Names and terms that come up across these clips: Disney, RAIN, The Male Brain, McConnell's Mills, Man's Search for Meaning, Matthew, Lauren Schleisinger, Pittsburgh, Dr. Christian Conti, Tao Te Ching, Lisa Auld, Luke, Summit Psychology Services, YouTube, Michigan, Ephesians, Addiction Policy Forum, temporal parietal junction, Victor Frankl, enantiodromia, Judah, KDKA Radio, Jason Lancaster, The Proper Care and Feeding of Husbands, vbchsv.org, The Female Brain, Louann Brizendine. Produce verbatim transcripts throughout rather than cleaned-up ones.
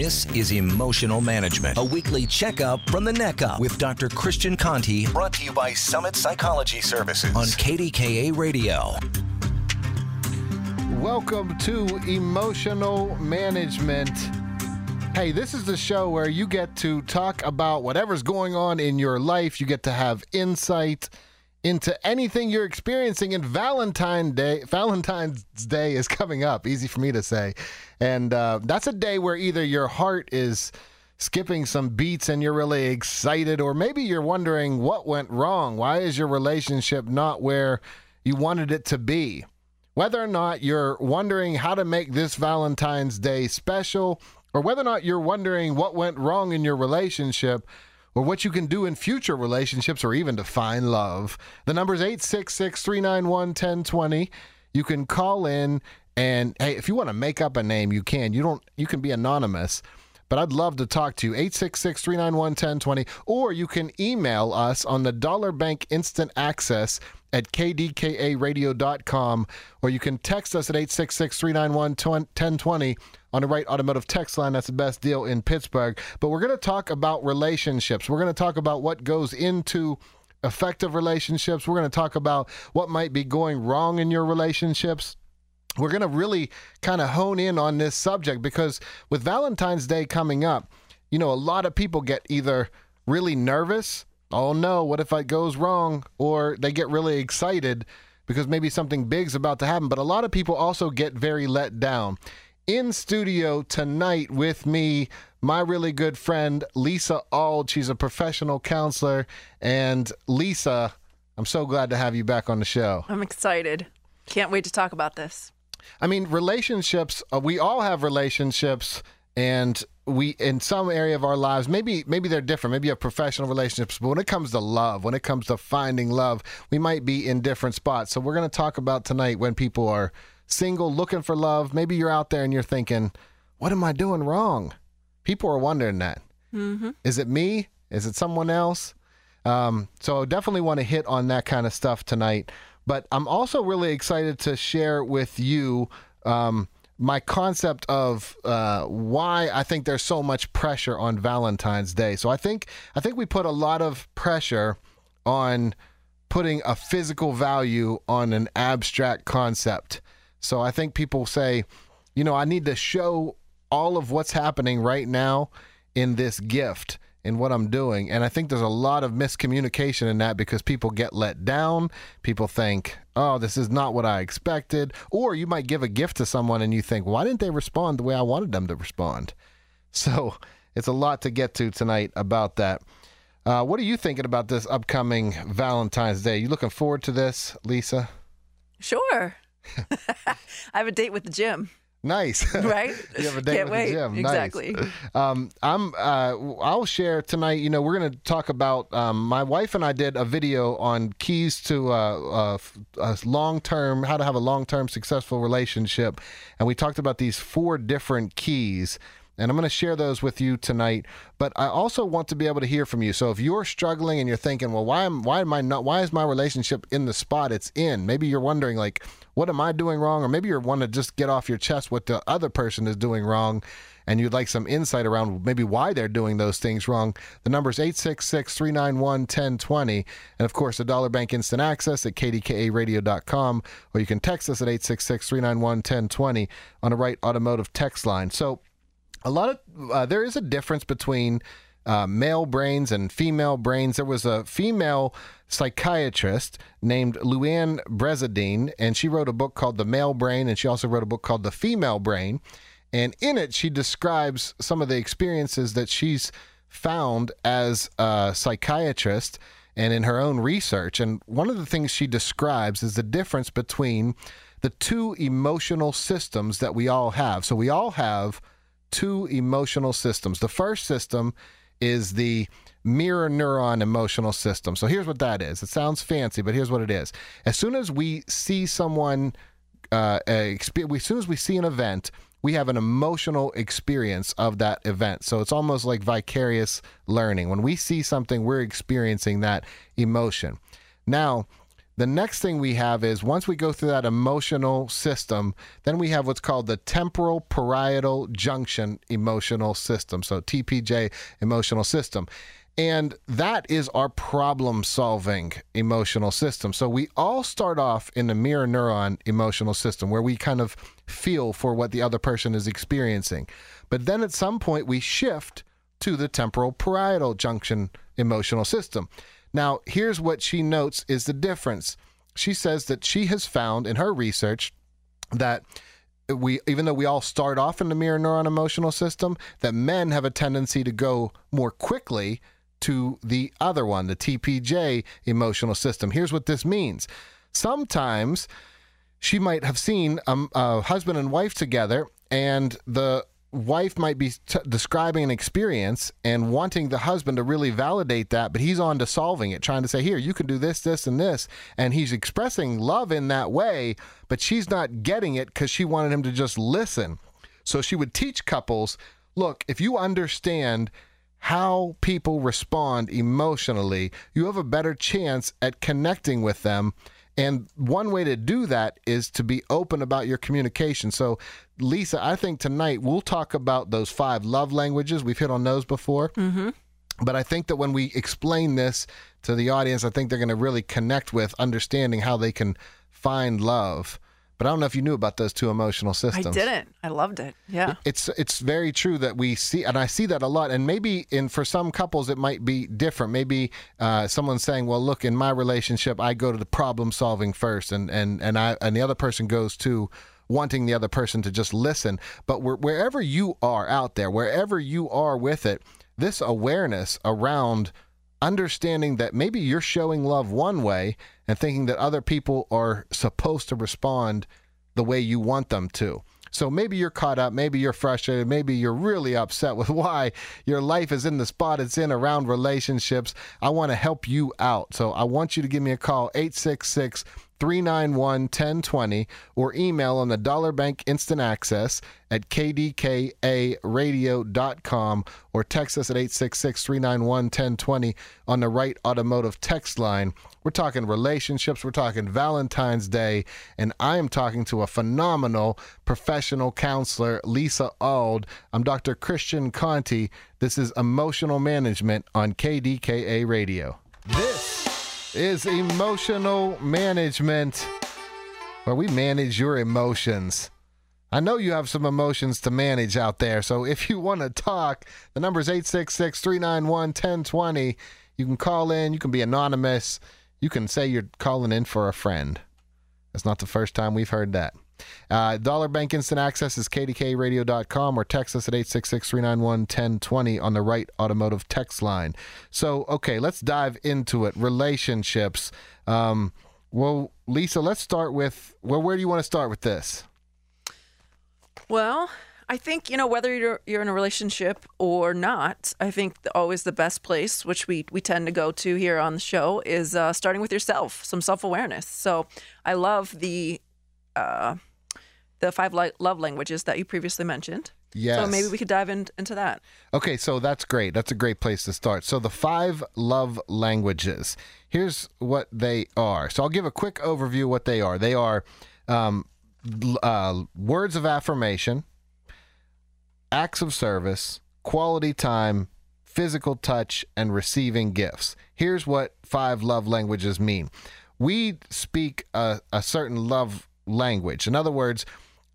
This is Emotional Management, a weekly checkup from the neck up with Doctor Christian Conti, brought to you by Summit Psychology Services on K D K A Radio. Welcome to Emotional Management. Hey, this is the show where you get to talk about whatever's going on in your life. You get to have insight into anything you're experiencing, and Valentine's Day, Valentine's Day is coming up. Easy for me to say. And uh, that's a day where either your heart is skipping some beats and you're really excited, or maybe you're wondering what went wrong. Why is your relationship not where you wanted it to be? Whether or not you're wondering how to make this Valentine's Day special, or whether or not you're wondering what went wrong in your relationship, or what you can do in future relationships, or even to find love. The number is eight six six, three nine one, one zero two zero. You can call in, and hey, if you want to make up a name, you can. You don't. You can be anonymous, but I'd love to talk to you. eight six six, three nine one, one zero two zero. Or you can email us on the Dollar Bank Instant Access at k d k a radio dot com, or you can text us at eight six six, three nine one, one zero two zero on the Wright Automotive text line. That's the best deal in Pittsburgh. But we're going to talk about relationships. We're going to talk about what goes into effective relationships. We're going to talk about what might be going wrong in your relationships. We're going to really kind of hone in on this subject, because with Valentine's Day coming up, you know, a lot of people get either really nervous, oh no, what if it goes wrong? Or they get really excited because maybe something big's about to happen. But a lot of people also get very let down. In studio tonight with me, my really good friend, Lisa Auld. She's a professional counselor. And Lisa, I'm so glad to have you back on the show. I'm excited. Can't wait to talk about this. I mean, relationships, uh, we all have relationships, and we, in some area of our lives, maybe maybe they're different. Maybe you have professional relationships, but when it comes to love, when it comes to finding love, we might be in different spots. So we're going to talk about tonight when people are single, looking for love. Maybe you're out there and you're thinking, what am I doing wrong? People are wondering that. Mm-hmm. Is it me? Is it someone else? Um, so definitely want to hit on that kind of stuff tonight. But I'm also really excited to share with you um, my concept of uh, why I think there's so much pressure on Valentine's Day. So I think I think we put a lot of pressure on putting a physical value on an abstract concept. So I think people say, you know, I need to show all of what's happening right now in this gift and what I'm doing. And I think there's a lot of miscommunication in that, because people get let down. People think, oh, this is not what I expected. Or you might give a gift to someone and you think, why didn't they respond the way I wanted them to respond? So it's a lot to get to tonight about that. Uh, what are you thinking about this upcoming Valentine's Day? You looking forward to this, Lisa? Sure. I have a date with the gym. Nice. Right? You have a date Can't with wait. the gym. Exactly. Nice. Um, I'm, uh, I'll share tonight, you know, we're going to talk about, um, my wife and I did a video on keys to uh, uh, a long-term, how to have a long-term successful relationship. And we talked about these four different keys. And I'm going to share those with you tonight. But I also want to be able to hear from you. So if you're struggling and you're thinking, well, why am why am I not? Why is my relationship in the spot it's in? Maybe you're wondering, like, what am I doing wrong? Or maybe you want to just get off your chest what the other person is doing wrong, and you'd like some insight around maybe why they're doing those things wrong. The number is eight six six, three nine one, one zero two zero. And, of course, the Dollar Bank Instant Access at k d k a radio dot com, or you can text us at eight six six, three nine one, one zero two zero on the Wright Automotive text line. So a lot of uh, there is a difference between uh, male brains and female brains. There was a female psychiatrist named Louann Brizendine, and she wrote a book called The Male Brain, and she also wrote a book called The Female Brain. And in it, she describes some of the experiences that she's found as a psychiatrist and in her own research. And one of the things she describes is the difference between the two emotional systems that we all have. So we all have two emotional systems. The first system is the mirror neuron emotional system. So here's what that is. It sounds fancy, but here's what it is. As soon as we see someone, uh, exp- as soon as we see an event, we have an emotional experience of that event. So it's almost like vicarious learning. When we see something, we're experiencing that emotion. Now, The next thing we have is once we go through that emotional system, then we have what's called the temporal parietal junction emotional system. So T P J emotional system. And that is our problem-solving emotional system. So we all start off in the mirror neuron emotional system where we kind of feel for what the other person is experiencing. But then at some point we shift to the temporal parietal junction emotional system. Now, here's what she notes is the difference. She says that she has found in her research that we, even though we all start off in the mirror neuron emotional system, that men have a tendency to go more quickly to the other one, the T P J emotional system. Here's what this means. Sometimes she might have seen a, a husband and wife together, and the wife might be t- describing an experience and wanting the husband to really validate that, but he's on to solving it, trying to say, here, you can do this, this, and this. And he's expressing love in that way, but she's not getting it because she wanted him to just listen. So she would teach couples, look, if you understand how people respond emotionally, you have a better chance at connecting with them. And one way to do that is to be open about your communication. So, Lisa, I think tonight we'll talk about those five love languages. We've hit on those before. Mm-hmm. But I think that when we explain this to the audience, I think they're going to really connect with understanding how they can find love. But I don't know if you knew about those two emotional systems. I didn't. I loved it. Yeah. It's it's very true that we see, and I see that a lot. And maybe in for some couples, it might be different. Maybe uh, someone's saying, well, look, in my relationship, I go to the problem solving first, and and and I and the other person goes to wanting the other person to just listen. But we're, wherever you are out there, wherever you are with it, this awareness around understanding that maybe you're showing love one way and thinking that other people are supposed to respond the way you want them to. So maybe you're caught up, maybe you're frustrated, maybe you're really upset with why your life is in the spot it's in around relationships. I want to help you out. So I want you to give me a call, eight six six, three nine one, one zero two zero, or email on the Dollar Bank Instant Access at k d k a radio dot com, or text us at eight six six, three nine one, one zero two zero on the Right Automotive text line. We're talking relationships, we're talking Valentine's Day, and I am talking to a phenomenal professional counselor, Lisa Auld. I'm Doctor Christian Conti. This is Emotional Management on K D K A Radio. This is Emotional Management, where we manage your emotions. I know you have some emotions to manage out there, so if you want to talk, the number is eight six six, three nine one, one zero two zero. You can call in, you can be anonymous, you can say you're calling in for a friend. That's not the first time we've heard that. Uh, Dollar Bank Instant Access is k d k radio dot com, or text us at eight six six, three nine one, one zero two zero on the Right Automotive text line. So, okay, let's dive into it. Relationships. Um, well, Lisa, let's start with, well, where do you want to start with this? Well, I think, you know, whether you're, you're in a relationship or not, I think always the best place, which we, we tend to go to here on the show, is uh, starting with yourself, some self-awareness. So I love the... Uh, the five li- love languages that you previously mentioned. Yes. So maybe we could dive in, into that. Okay, so that's great. That's a great place to start. So the five love languages, here's what they are. So I'll give a quick overview of what they are. They are um, uh, words of affirmation, acts of service, quality time, physical touch, and receiving gifts. Here's what five love languages mean. We speak a, a certain love language. In other words,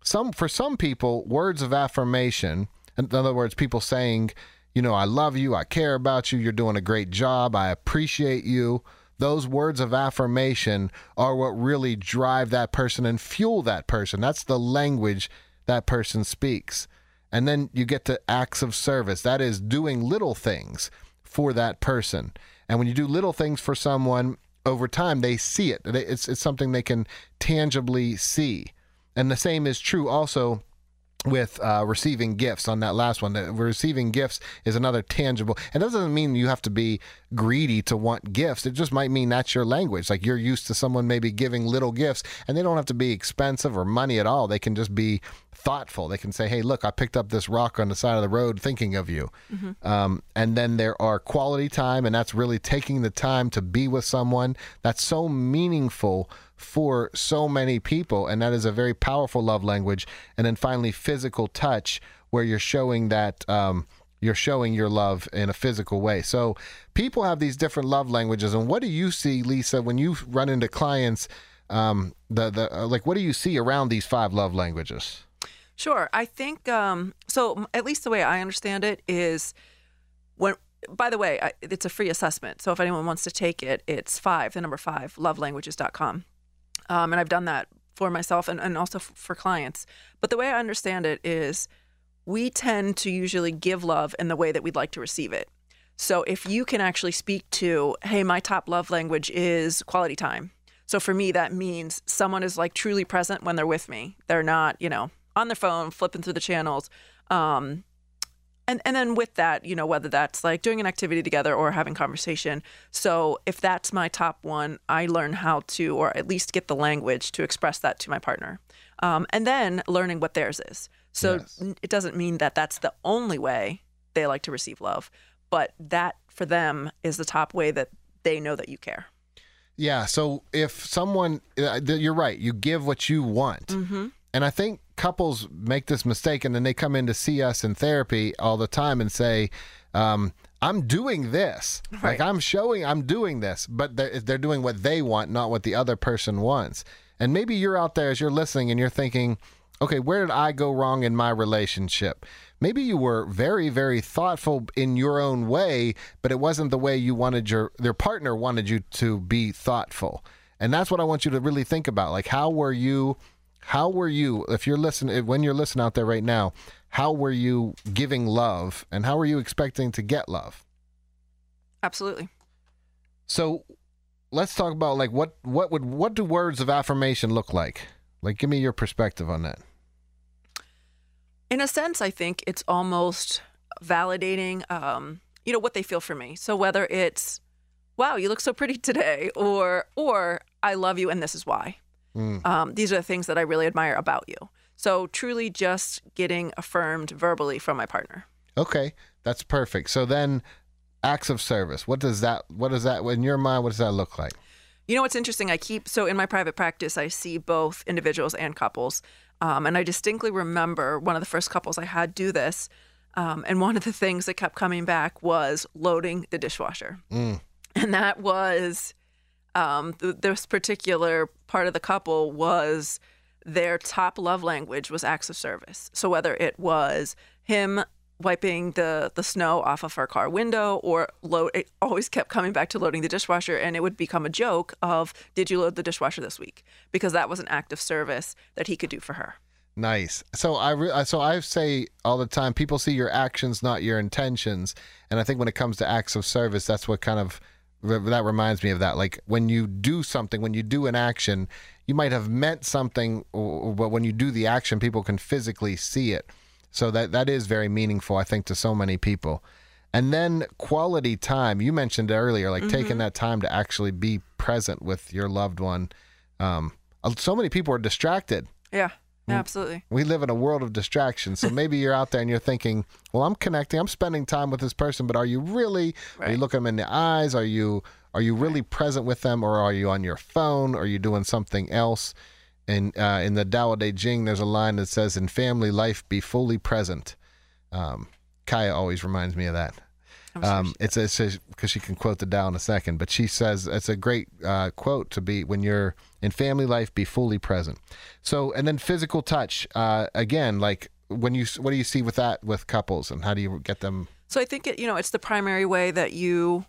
some for some people, words of affirmation, in other words, people saying, you know, I love you, I care about you, you're doing a great job, I appreciate you. Those words of affirmation are what really drive that person and fuel that person. That's the language that person speaks. And then you get to acts of service. That is doing little things for that person. And when you do little things for someone, over time, they see it. It's it's something they can tangibly see. And the same is true also with uh, receiving gifts on that last one. The receiving gifts is another tangible. And that doesn't mean you have to be greedy to want gifts. It just might mean that's your language. Like you're used to someone maybe giving little gifts, and they don't have to be expensive or money at all. They can just be thoughtful. They can say, hey, look, I picked up this rock on the side of the road thinking of you. Mm-hmm. Um, and then there are quality time, and that's really taking the time to be with someone. That's so meaningful for so many people, and that is a very powerful love language. And then finally, physical touch, where you're showing that um, you're showing your love in a physical way. So people have these different love languages. And what do you see, Lisa, when you run into clients, um, the, the, uh, like, what do you see around these five love languages? Sure. I think, um, so at least the way I understand it is when, by the way, I, it's a free assessment. So if anyone wants to take it, it's five, the number five, love languages dot com. Um, and I've done that for myself and, and also f- for clients. But the way I understand it is we tend to usually give love in the way that we'd like to receive it. So if you can actually speak to, hey, my top love language is quality time. So for me, that means someone is like truly present when they're with me. They're not, you know, on their phone, flipping through the channels. Um, and, and then with that, you know, whether that's like doing an activity together or having conversation. So if that's my top one, I learn how to, or at least get the language to express that to my partner. Um, and then learning what theirs is. So yes. It doesn't mean that that's the only way they like to receive love, but that for them is the top way that they know that you care. Yeah. So if someone, you're right, you give what you want. Mm-hmm. And I think couples make this mistake, and then they come in to see us in therapy all the time and say, um, I'm doing this. Right. Like I'm showing I'm doing this, but they're, they're doing what they want, not what the other person wants. And maybe you're out there as you're listening and you're thinking, okay, where did I go wrong in my relationship? Maybe you were very, very thoughtful in your own way, but it wasn't the way you wanted your, their partner wanted you to be thoughtful. And that's what I want you to really think about. Like, how were you, how were you, if you're listening, when you're listening out there right now, how were you giving love and how were you expecting to get love? Absolutely. So let's talk about like, what, what would, what do words of affirmation look like? Like, give me your perspective on that. In a sense, I think it's almost validating, um, you know, what they feel for me. So whether it's, wow, you look so pretty today, or, or I love you and this is why. Mm. Um, these are the things that I really admire about you. So truly just getting affirmed verbally from my partner. Okay, that's perfect. So then acts of service, what does that, what does that, in your mind, what does that look like? You know what's interesting? I keep, so in my private practice, I see both individuals and couples. Um, and I distinctly remember one of the first couples I had do this. Um, and one of the things that kept coming back was loading the dishwasher. Mm. And that was, um, th- this particular part of the couple was their top love language was acts of service. So whether it was him wiping the, the snow off of her car window, or load, it always kept coming back to loading the dishwasher, and it would become a joke of, did you load the dishwasher this week? Because that was an act of service that he could do for her. Nice. So I re- so I say all the time, people see your actions, not your intentions. And I think when it comes to acts of service, that's what kind of, that reminds me of that. Like when you do something, when you do an action, you might have meant something, but when you do the action, people can physically see it. So that, that is very meaningful, I think, to so many people. And then quality time. You mentioned earlier, like mm-hmm. taking that time to actually be present with your loved one. Um, so many people are distracted. Yeah, absolutely. We live in a world of distractions. So maybe you're out there and you're thinking, well, I'm connecting, I'm spending time with this person, but are you really, right. Are you looking them in the eyes? Are you, are you really right. present with them, or are you on your phone? Are you doing something else? And uh, in the Tao Te Ching, there's a line that says, in family life, be fully present. Um, Kaya always reminds me of that. Um, it's because she can quote the Tao in a second, but she says it's a great uh, quote to be, when you're in family life, be fully present. So, and then physical touch, uh, again, like when you, what do you see with that with couples, and how do you get them? So I think, it, you know, it's the primary way that you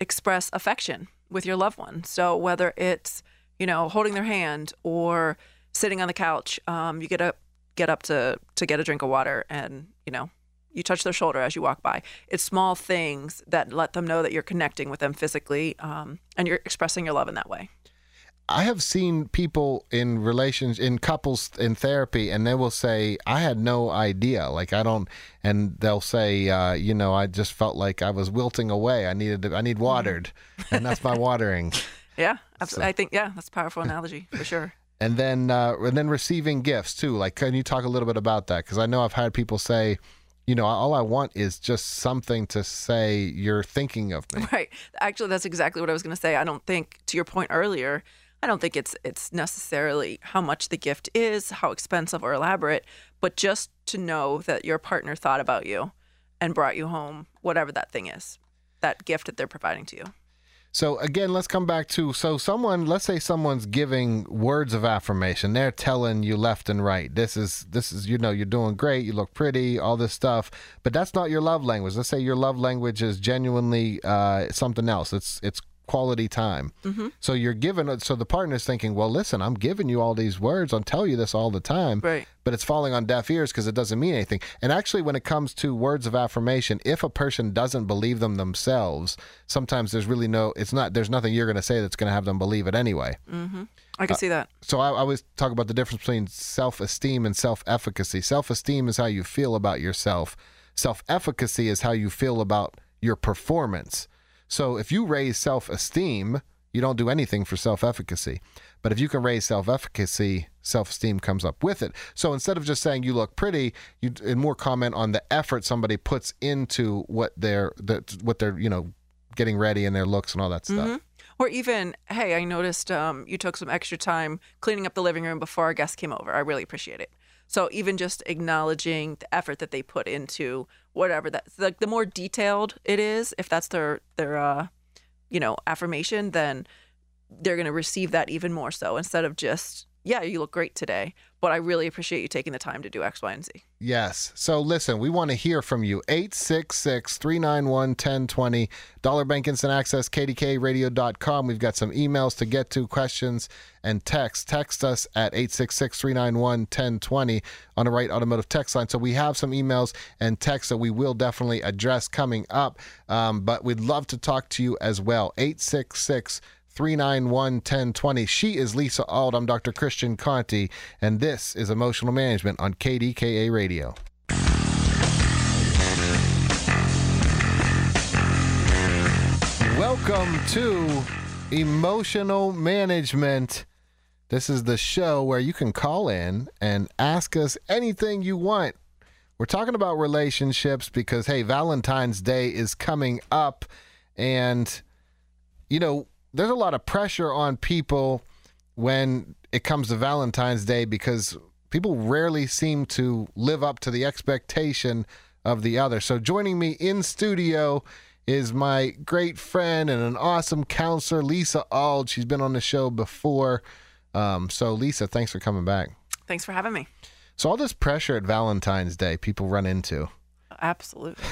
express affection with your loved one. So whether it's, you know, holding their hand or sitting on the couch, um, you get up, get up to, to get a drink of water, and, you know, you touch their shoulder as you walk by. It's small things that let them know that you're connecting with them physically, um, and you're expressing your love in that way. I have seen people in relations, in couples in therapy, and they will say, I had no idea. Like, I don't, and they'll say, uh, you know, I just felt like I was wilting away. I needed, to, I need watered, and that's my watering. Yeah, absolutely. So. I think, yeah, that's a powerful analogy for sure. And then uh, and then receiving gifts too. Like, can you talk a little bit about that? Because I know I've had people say, you know, all I want is just something to say you're thinking of me. Right. Actually, that's exactly what I was going to say. I don't think, to your point earlier, I don't think it's it's necessarily how much the gift is, how expensive or elaborate, but just to know that your partner thought about you and brought you home, whatever that thing is, that gift that they're providing to you. So again, let's come back to, so someone, let's say someone's giving words of affirmation. They're telling you left and right. This is, this is, you know, you're doing great. You look pretty, all this stuff, but that's not your love language. Let's say your love language is genuinely uh, something else. It's, it's quality time. Mm-hmm. So you're giving, so the partner's thinking, well, listen, I'm giving you all these words. I'm telling you this all the time, right. But it's falling on deaf ears because it doesn't mean anything. And actually, when it comes to words of affirmation, if a person doesn't believe them themselves, sometimes there's really no, it's not, there's nothing you're going to say that's going to have them believe it anyway. Mm-hmm. I can uh, see that. So I, I always talk about the difference between self-esteem and self-efficacy. Self-esteem is how you feel about yourself. Self-efficacy is how you feel about your performance. So if you raise self-esteem, you don't do anything for self-efficacy. But if you can raise self-efficacy, self-esteem comes up with it. So instead of just saying you look pretty, you and more comment on the effort somebody puts into what they're, the, what they're, you know, getting ready and their looks and all that stuff. Mm-hmm. Or even, hey, I noticed um, you took some extra time cleaning up the living room before our guests came over. I really appreciate it. So even just acknowledging the effort that they put into whatever that, like the more detailed it is, if that's their their uh, you know, affirmation, then they're going to receive that even more so instead of just, yeah, you look great today, but I really appreciate you taking the time to do X, Y, and Z. Yes. So listen, we want to hear from you. eight six six, three nine one, one oh two oh, Dollar Bank Instant Access, K D K radio dot com. We've got some emails to get to, questions, and text. Text us at eight six six, three nine one, one oh two oh on the Right Automotive text line. So we have some emails and texts that we will definitely address coming up, um, but we'd love to talk to you as well. eight six six, three nine one, one oh two oh. She is Lisa Auld. I'm Doctor Christian Conti, and this is Emotional Management on K D K A Radio. Welcome to Emotional Management. This is the show where you can call in and ask us anything you want. We're talking about relationships because, hey, Valentine's Day is coming up, and, you know, there's a lot of pressure on people when it comes to Valentine's Day because people rarely seem to live up to the expectation of the other. So joining me in studio is my great friend and an awesome counselor, Lisa Auld. She's been on the show before. Um, so, Lisa, thanks for coming back. Thanks for having me. So all this pressure at Valentine's Day people run into. Absolutely.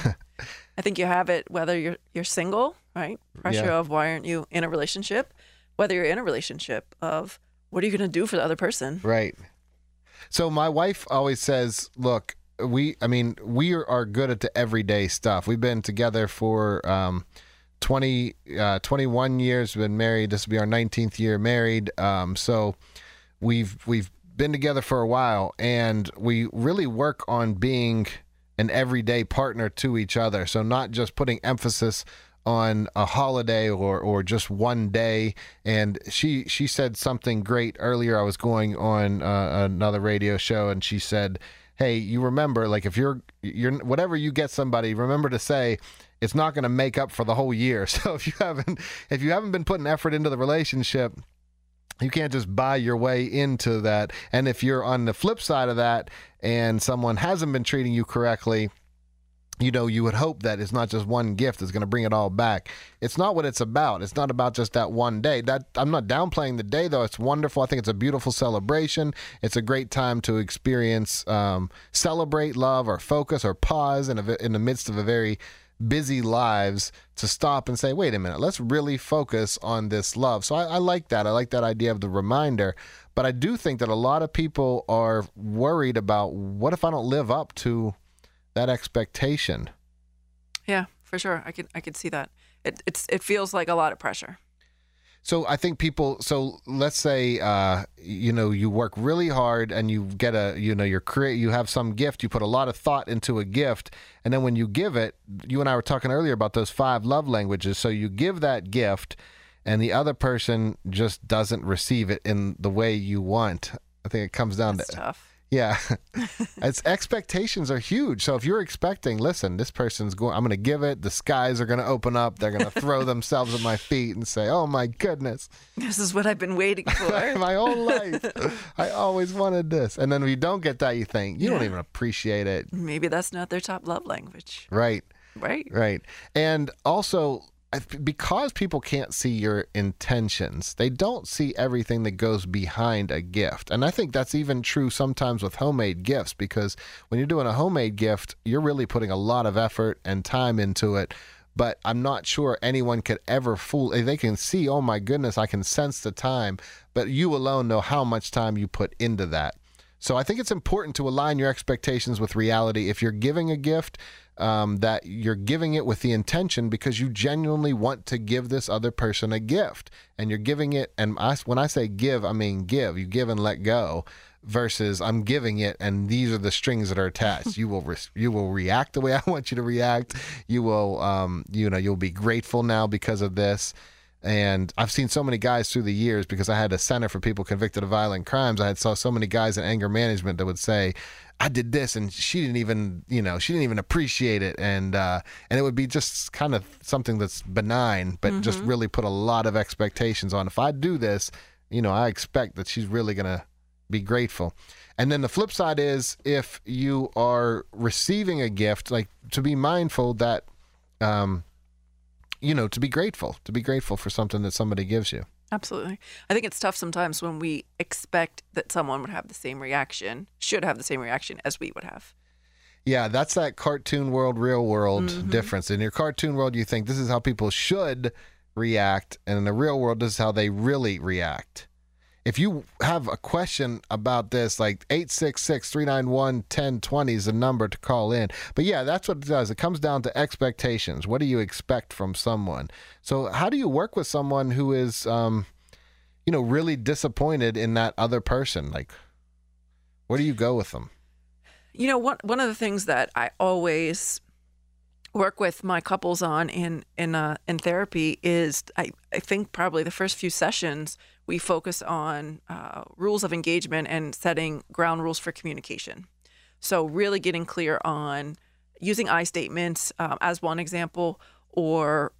I think you have it whether you're you're single, right? Pressure yeah. of why aren't you in a relationship? Whether you're in a relationship of what are you going to do for the other person? Right. So my wife always says, look, we, I mean, we are good at the everyday stuff. We've been together for um, twenty, uh, twenty-one years. We've been married. This will be our nineteenth year married. Um, so we've, we've been together for a while, and we really work on being an everyday partner to each other. So not just putting emphasis on a holiday or or just one day. And she she said something great earlier. I was going on uh, another radio show, and she said, "Hey, you remember, like if you're you're whatever you get somebody, remember to say it's not going to make up for the whole year. So if you haven't if you haven't been putting effort into the relationship, you can't just buy your way into that. And if you're on the flip side of that and someone hasn't been treating you correctly, you know, you would hope that it's not just one gift that's going to bring it all back. It's not what it's about. It's not about just that one day. That I'm not downplaying the day, though. It's wonderful. I think it's a beautiful celebration. It's a great time to experience, um, celebrate love or focus or pause in, a, in the midst of a very busy lives to stop and say, wait a minute, let's really focus on this love. So I, I like that. I like that idea of the reminder, but I do think that a lot of people are worried about what if I don't live up to that expectation? Yeah, for sure. I could, I could see that. It, it's, it feels like a lot of pressure. So I think people, so let's say, uh, you know, you work really hard and you get a, you know, you're create, you have some gift, you put a lot of thought into a gift. And then when you give it, you and I were talking earlier about those five love languages. So you give that gift and the other person just doesn't receive it in the way you want. I think it comes down That's to tough. Yeah. It's expectations are huge. So if you're expecting, listen, this person's going, I'm going to give it, the skies are going to open up, they're going to throw themselves at my feet and say, oh my goodness, this is what I've been waiting for. My whole life. I always wanted this. And then if you don't get that, you think, you yeah. don't even appreciate it. Maybe that's not their top love language. Right. Right. Right. And also, because people can't see your intentions, they don't see everything that goes behind a gift. And I think that's even true sometimes with homemade gifts, because when you're doing a homemade gift, you're really putting a lot of effort and time into it. But I'm not sure anyone could ever fool. They can see, oh my goodness, I can sense the time, but you alone know how much time you put into that. So I think it's important to align your expectations with reality. If you're giving a gift, um, that you're giving it with the intention because you genuinely want to give this other person a gift. And you're giving it, and I, when I say give, I mean give. You give and let go versus I'm giving it and these are the strings that are attached. You will re- you will react the way I want you to react. You will, um, you know, you'll be grateful now because of this. And I've seen so many guys through the years, because I had a center for people convicted of violent crimes. I had saw so many guys in anger management that would say, I did this and she didn't even, you know, she didn't even appreciate it. And, uh, and it would be just kind of something that's benign, but mm-hmm. just really put a lot of expectations on. If I do this, you know, I expect that she's really going to be grateful. And then the flip side is if you are receiving a gift, like to be mindful that, um, you know, to be grateful, to be grateful for something that somebody gives you. Absolutely. I think it's tough sometimes when we expect that someone would have the same reaction, should have the same reaction as we would have. Yeah, that's that cartoon world, real world mm-hmm. difference. In your cartoon world, you think this is how people should react. And in the real world, this is how they really react. If you have a question about this, like eight six six, three nine one, one oh two oh is the number to call in. But yeah, that's what it does. It comes down to expectations. What do you expect from someone? So how do you work with someone who is, um, you know, really disappointed in that other person? Like, where do you go with them? You know, one one of the things that I always work with my couples on in in uh, in therapy is I, I think probably the first few sessions we focus on uh, rules of engagement and setting ground rules for communication. So really getting clear on using I statements um, as one example, or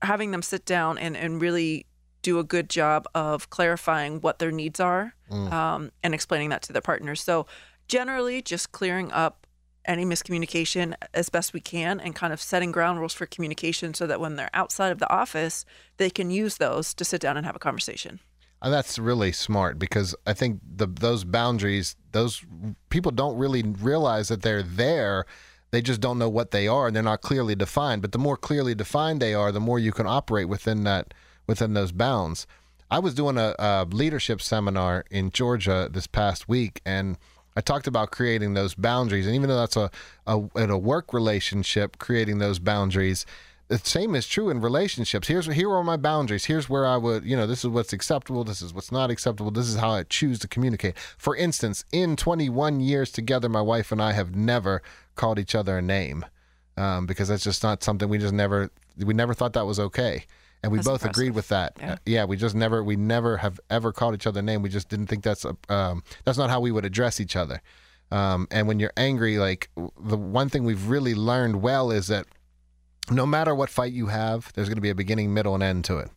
having them sit down and, and really do a good job of clarifying what their needs are mm. um, and explaining that to their partners. So generally just clearing up any miscommunication as best we can and kind of setting ground rules for communication so that when they're outside of the office, they can use those to sit down and have a conversation. And that's really smart, because I think the, those boundaries, those people don't really realize that they're there. They just don't know what they are and they're not clearly defined. But the more clearly defined they are, the more you can operate within that, within those bounds. I was doing a, a leadership seminar in Georgia this past week, and I talked about creating those boundaries, and even though that's a, a in a work relationship, creating those boundaries, the same is true in relationships. Here's here are my boundaries. Here's where I would, you know, this is what's acceptable. This is what's not acceptable. This is how I choose to communicate. For instance, in twenty-one years together, my wife and I have never called each other a name um, because that's just not something we just never we never thought that was okay. And we that's both impressive. Agreed with that. Yeah. Uh, yeah, we just never, we never have ever called each other a name. We just didn't think that's a, um, that's not how we would address each other. Um, and when you're angry, like the one thing we've really learned well is that no matter what fight you have, there's going to be a beginning, middle, and end to it.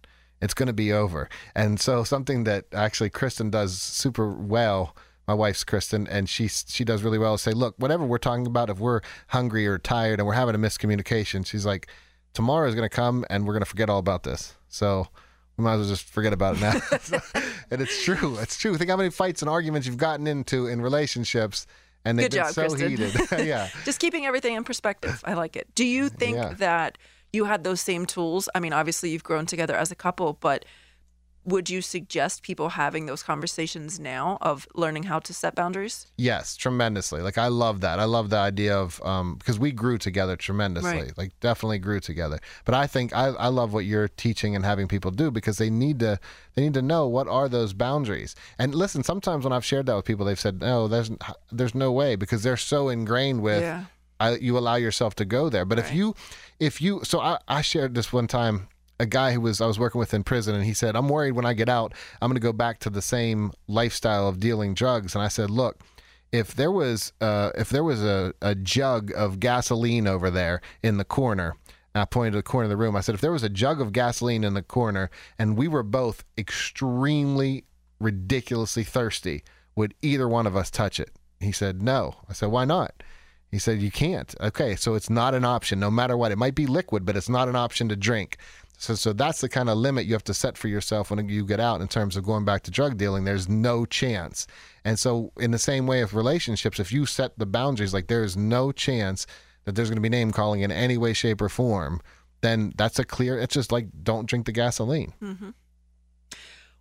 It's going to be over. And so something that actually Kristen does super well, my wife's Kristen, and she she does really well, is say, look, whatever we're talking about, if we're hungry or tired and we're having a miscommunication, she's like, tomorrow is going to come and we're going to forget all about this. So we might as well just forget about it now. And it's true. It's true. Think how many fights and arguments you've gotten into in relationships and they've Good been job, so Kristen. Heated. Yeah. Just keeping everything in perspective. I like it. Do you think yeah. that you had those same tools? I mean, obviously you've grown together as a couple, but would you suggest people having those conversations now of learning how to set boundaries? Yes, tremendously. Like, I love that. I love the idea of, um, because we grew together tremendously, right. like definitely grew together. But I think I, I love what you're teaching and having people do, because they need to, they need to know what are those boundaries. And listen, sometimes when I've shared that with people, they've said, no, there's, there's no way, because they're so ingrained with, yeah. I, you allow yourself to go there. But right. if you, if you, so I, I shared this one time, a guy who was I was working with in prison, and he said, I'm worried when I get out, I'm going to go back to the same lifestyle of dealing drugs. And I said, look, if there was uh, if there was a, a jug of gasoline over there in the corner, and I pointed to the corner of the room, I said, if there was a jug of gasoline in the corner and we were both extremely, ridiculously thirsty, would either one of us touch it? He said, no. I said, why not? He said, you can't. Okay, so it's not an option, no matter what. It might be liquid, but it's not an option to drink. So so that's the kind of limit you have to set for yourself when you get out in terms of going back to drug dealing. There's no chance. And so in the same way of relationships, if you set the boundaries, like there is no chance that there's going to be name calling in any way, shape, or form, then that's a clear, it's just like, don't drink the gasoline. Mm-hmm.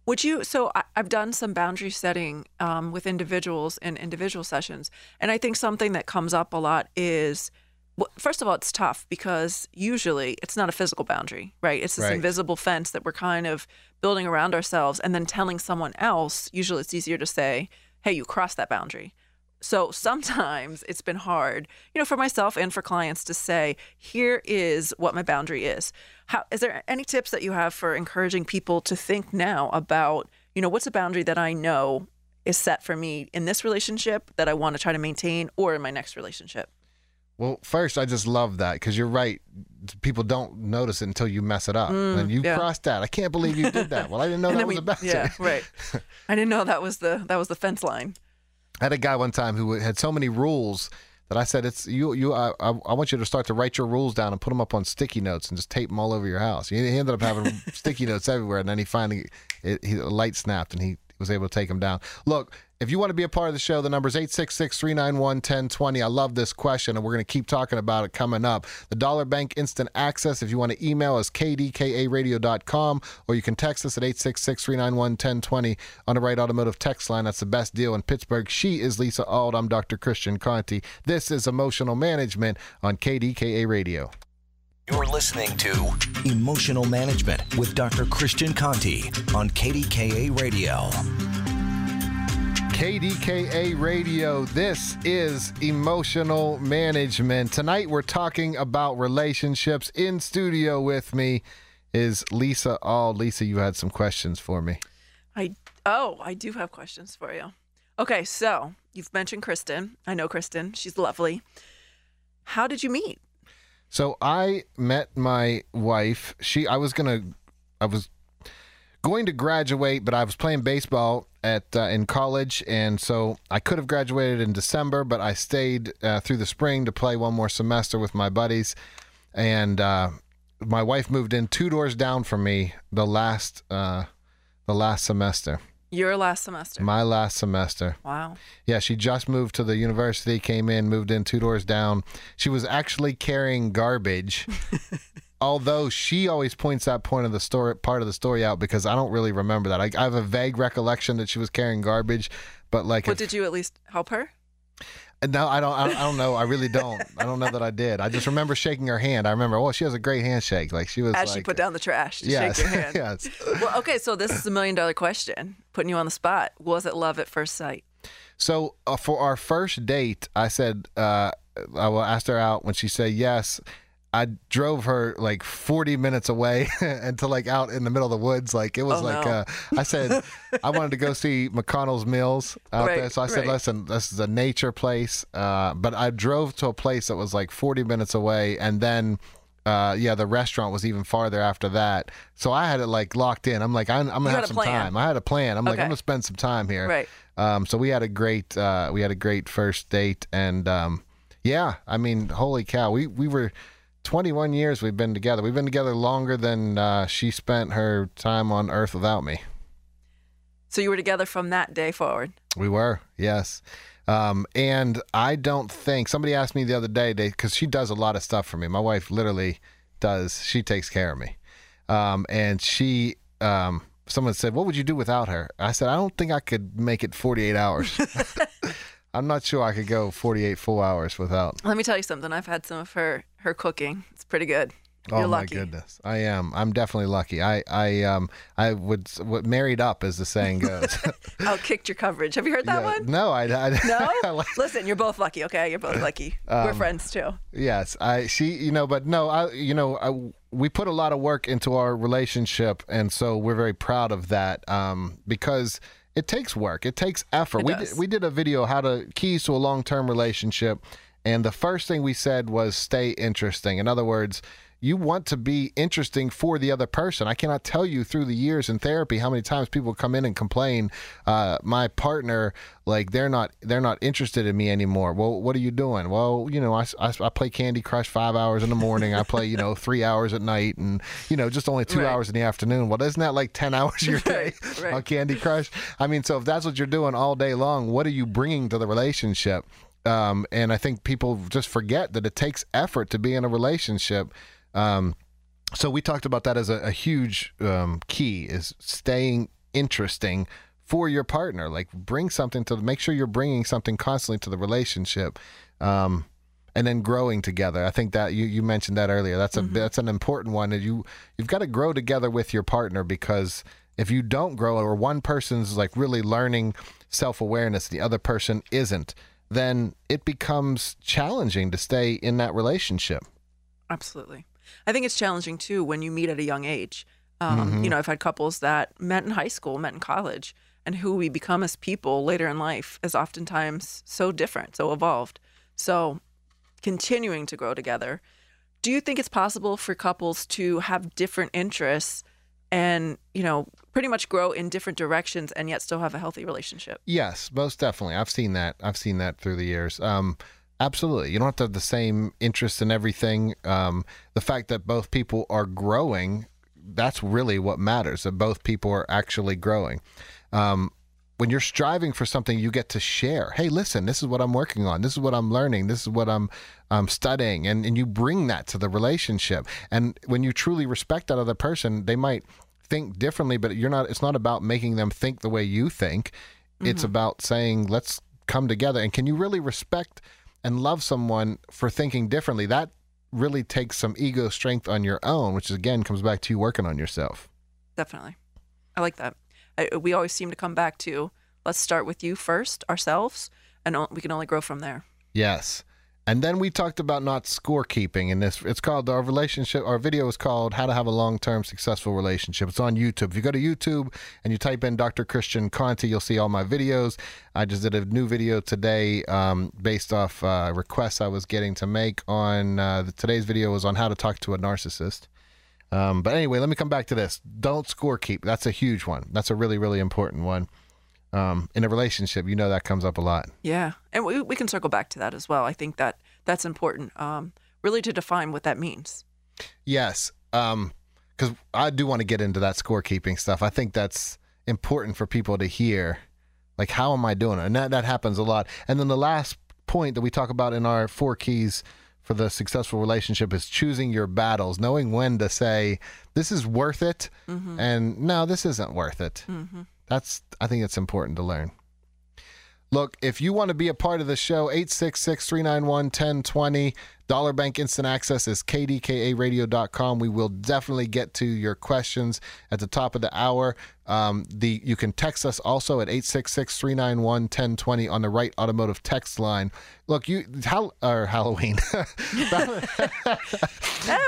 Would you, so I, I've done some boundary setting um, with individuals in individual sessions. And I think something that comes up a lot is, well, first of all, it's tough because usually it's not a physical boundary, right? It's this right. invisible fence that we're kind of building around ourselves and then telling someone else, usually it's easier to say, hey, you crossed that boundary. So sometimes it's been hard, you know, for myself and for clients to say, here is what my boundary is. How, is there any tips that you have for encouraging people to think now about, you know, what's a boundary that I know is set for me in this relationship that I want to try to maintain or in my next relationship? Well, first, I just love that because you're right. People don't notice it until you mess it up. Mm, and you yeah. crossed that. I can't believe you did that. Well, I didn't know that was we, a boundary. Yeah, right. I didn't know that was the that was the fence line. I had a guy one time who had so many rules that I said, "It's you. You. I. I want you to start to write your rules down and put them up on sticky notes and just tape them all over your house." He ended up having sticky notes everywhere, and then he finally, it, he, a light snapped, and he was able to take them down. Look. If you want to be a part of the show, the number is eight six six, three nine one, one oh two oh. I love this question, and we're going to keep talking about it coming up. The Dollar Bank Instant Access, if you want to email us, k d k a radio dot com, or you can text us at eight six six, three nine one, one oh two oh on the Right Automotive text line. That's the best deal in Pittsburgh. She is Lisa Auld. I'm Doctor Christian Conti. This is Emotional Management on K D K A Radio. You're listening to Emotional Management with Doctor Christian Conti on K D K A Radio. K D K A Radio, this is Emotional Management. Tonight we're talking about relationships. In studio with me is Lisa Auld. Lisa, you had some questions for me. I Oh, I do have questions for you. Okay, so you've mentioned Kristen. I know Kristen. She's lovely. How did you meet? So I met my wife. She, I was gonna, I was going to graduate, but I was playing baseball at uh, in college, and so I could have graduated in December, but I stayed uh, through the spring to play one more semester with my buddies, and uh, my wife moved in two doors down from me the last uh, the last semester. Your last semester? My last semester. Wow. Yeah, she just moved to the university, came in, moved in two doors down. She was actually carrying garbage. Although she always points that point of the story, part of the story out because I don't really remember that. I, I have a vague recollection that she was carrying garbage, but like, what did you at least help her? No, I don't. I don't, I don't know. I really don't. I don't know that I did. I just remember shaking her hand. I remember. Oh, she has a great handshake. Like she was as like, she put down the trash. Yes, shake your hand. Yes. Well, okay. So this is a million dollar question. Putting you on the spot. Was it love at first sight? So uh, for our first date, I said uh, I asked her out. When she said yes, I drove her like forty minutes away and to like out in the middle of the woods. Like it was oh, like, no. uh, I said, I wanted to go see McConnell's Mills out right, there. So I right. said, listen, this is a nature place. Uh, but I drove to a place that was like forty minutes away. And then, uh, yeah, the restaurant was even farther after that. So I had it like locked in. I'm like, I'm, I'm gonna have some time. I had a plan. I'm okay. like, I'm gonna spend some time here. Right. Um, so we had a great, uh, we had a great first date and, um, yeah, I mean, holy cow. We, we were, twenty-one years we've been together. We've been together longer than uh, she spent her time on Earth without me. So you were together from that day forward? We were, yes. Um, and I don't think, somebody asked me the other day, because she does a lot of stuff for me. My wife literally does. She takes care of me. Um, and she, um, someone said, what would you do without her? I said, I don't think I could make it forty-eight hours. I'm not sure I could go forty-eight full hours without. Let me tell you something. I've had some of her, her cooking. It's pretty good. You're oh lucky. My goodness, I am. I'm definitely lucky. I, I, um, I would. What married up, as the saying goes. Oh, kicked your coverage. Have you heard that yeah. one? No, I. I no. I like... Listen, you're both lucky. Okay, you're both lucky. Um, We're friends too. Yes, I. She, you know, but no, I. You know, I. We put a lot of work into our relationship, and so we're very proud of that, um, because it takes work. It takes effort. It we does. Did, we did a video, how to keys to a long-term relationship, and the first thing we said was stay interesting. In other words, you want to be interesting for the other person. I cannot tell you through the years in therapy how many times people come in and complain, uh, my partner, like they're not they're not interested in me anymore. Well, what are you doing? Well, you know, I, I, I play Candy Crush five hours in the morning. I play, you know, three hours at night and, you know, just only two right. hours in the afternoon. Well, isn't that like ten hours of your day right, right. on Candy Crush? I mean, so if that's what you're doing all day long, what are you bringing to the relationship? Um, and I think people just forget that it takes effort to be in a relationship. Um, so we talked about that as a, a huge um, key is staying interesting for your partner. Like bring something to make sure you're bringing something constantly to the relationship, um, and then growing together. I think that you, you mentioned that earlier. That's a mm-hmm. that's an important one. That you you've got to grow together with your partner, because if you don't grow, or one person's like really learning self-awareness, the other person isn't, then it becomes challenging to stay in that relationship. Absolutely. I think it's challenging, too, when you meet at a young age. Um, mm-hmm. You know, I've had couples that met in high school, met in college, and who we become as people later in life is oftentimes so different, so evolved. So continuing to grow together. Do you think it's possible for couples to have different interests and, you know, pretty much grow in different directions and yet still have a healthy relationship? Yes, most definitely. I've seen that. I've seen that through the years. Um Absolutely. You don't have to have the same interest in everything. Um, the fact that both people are growing, that's really what matters, that both people are actually growing. Um, when you're striving for something, you get to share. Hey, listen, this is what I'm working on. This is what I'm learning. This is what I'm um, studying. And, and you bring that to the relationship. And when you truly respect that other person, they might think differently, but you're not. It's not about making them think the way you think. Mm-hmm. It's about saying, let's come together. And can you really respect and love someone for thinking differently? That really takes some ego strength on your own, which again comes back to you working on yourself. Definitely. I like that. I, we always seem to come back to, let's start with you first, ourselves, and we can only grow from there. Yes. And then we talked about not scorekeeping, and this it's called our relationship. Our video is called "How to Have a Long-Term Successful Relationship." It's on YouTube. If you go to YouTube and you type in Doctor Christian Conti, you'll see all my videos. I just did a new video today um, based off uh, requests I was getting to make. On uh, the, today's video was on how to talk to a narcissist. Um, but anyway, let me come back to this. Don't scorekeep. That's a huge one. That's a really, really important one. Um, in a relationship, you know, that comes up a lot. Yeah. And we, we can circle back to that as well. I think that that's important, um, really to define what that means. Yes. Um, 'cause I do want to get into that scorekeeping stuff. I think that's important for people to hear. Like, how am I doing it? And that, that happens a lot. And then the last point that we talk about in our four keys for the successful relationship is choosing your battles, knowing when to say, this is worth it. Mm-hmm. And no, this isn't worth it. Mm-hmm. That's, I think it's important to learn. Look, if you want to be a part of the show, eight six six, three nine one, one oh two oh. Dollar Bank Instant Access is K D K A radio dot com. We will definitely get to your questions at the top of the hour. Um, the you can text us also at eight six six, three nine one, one oh two oh on the Wright Automotive text line. Look, you how or Halloween. eh,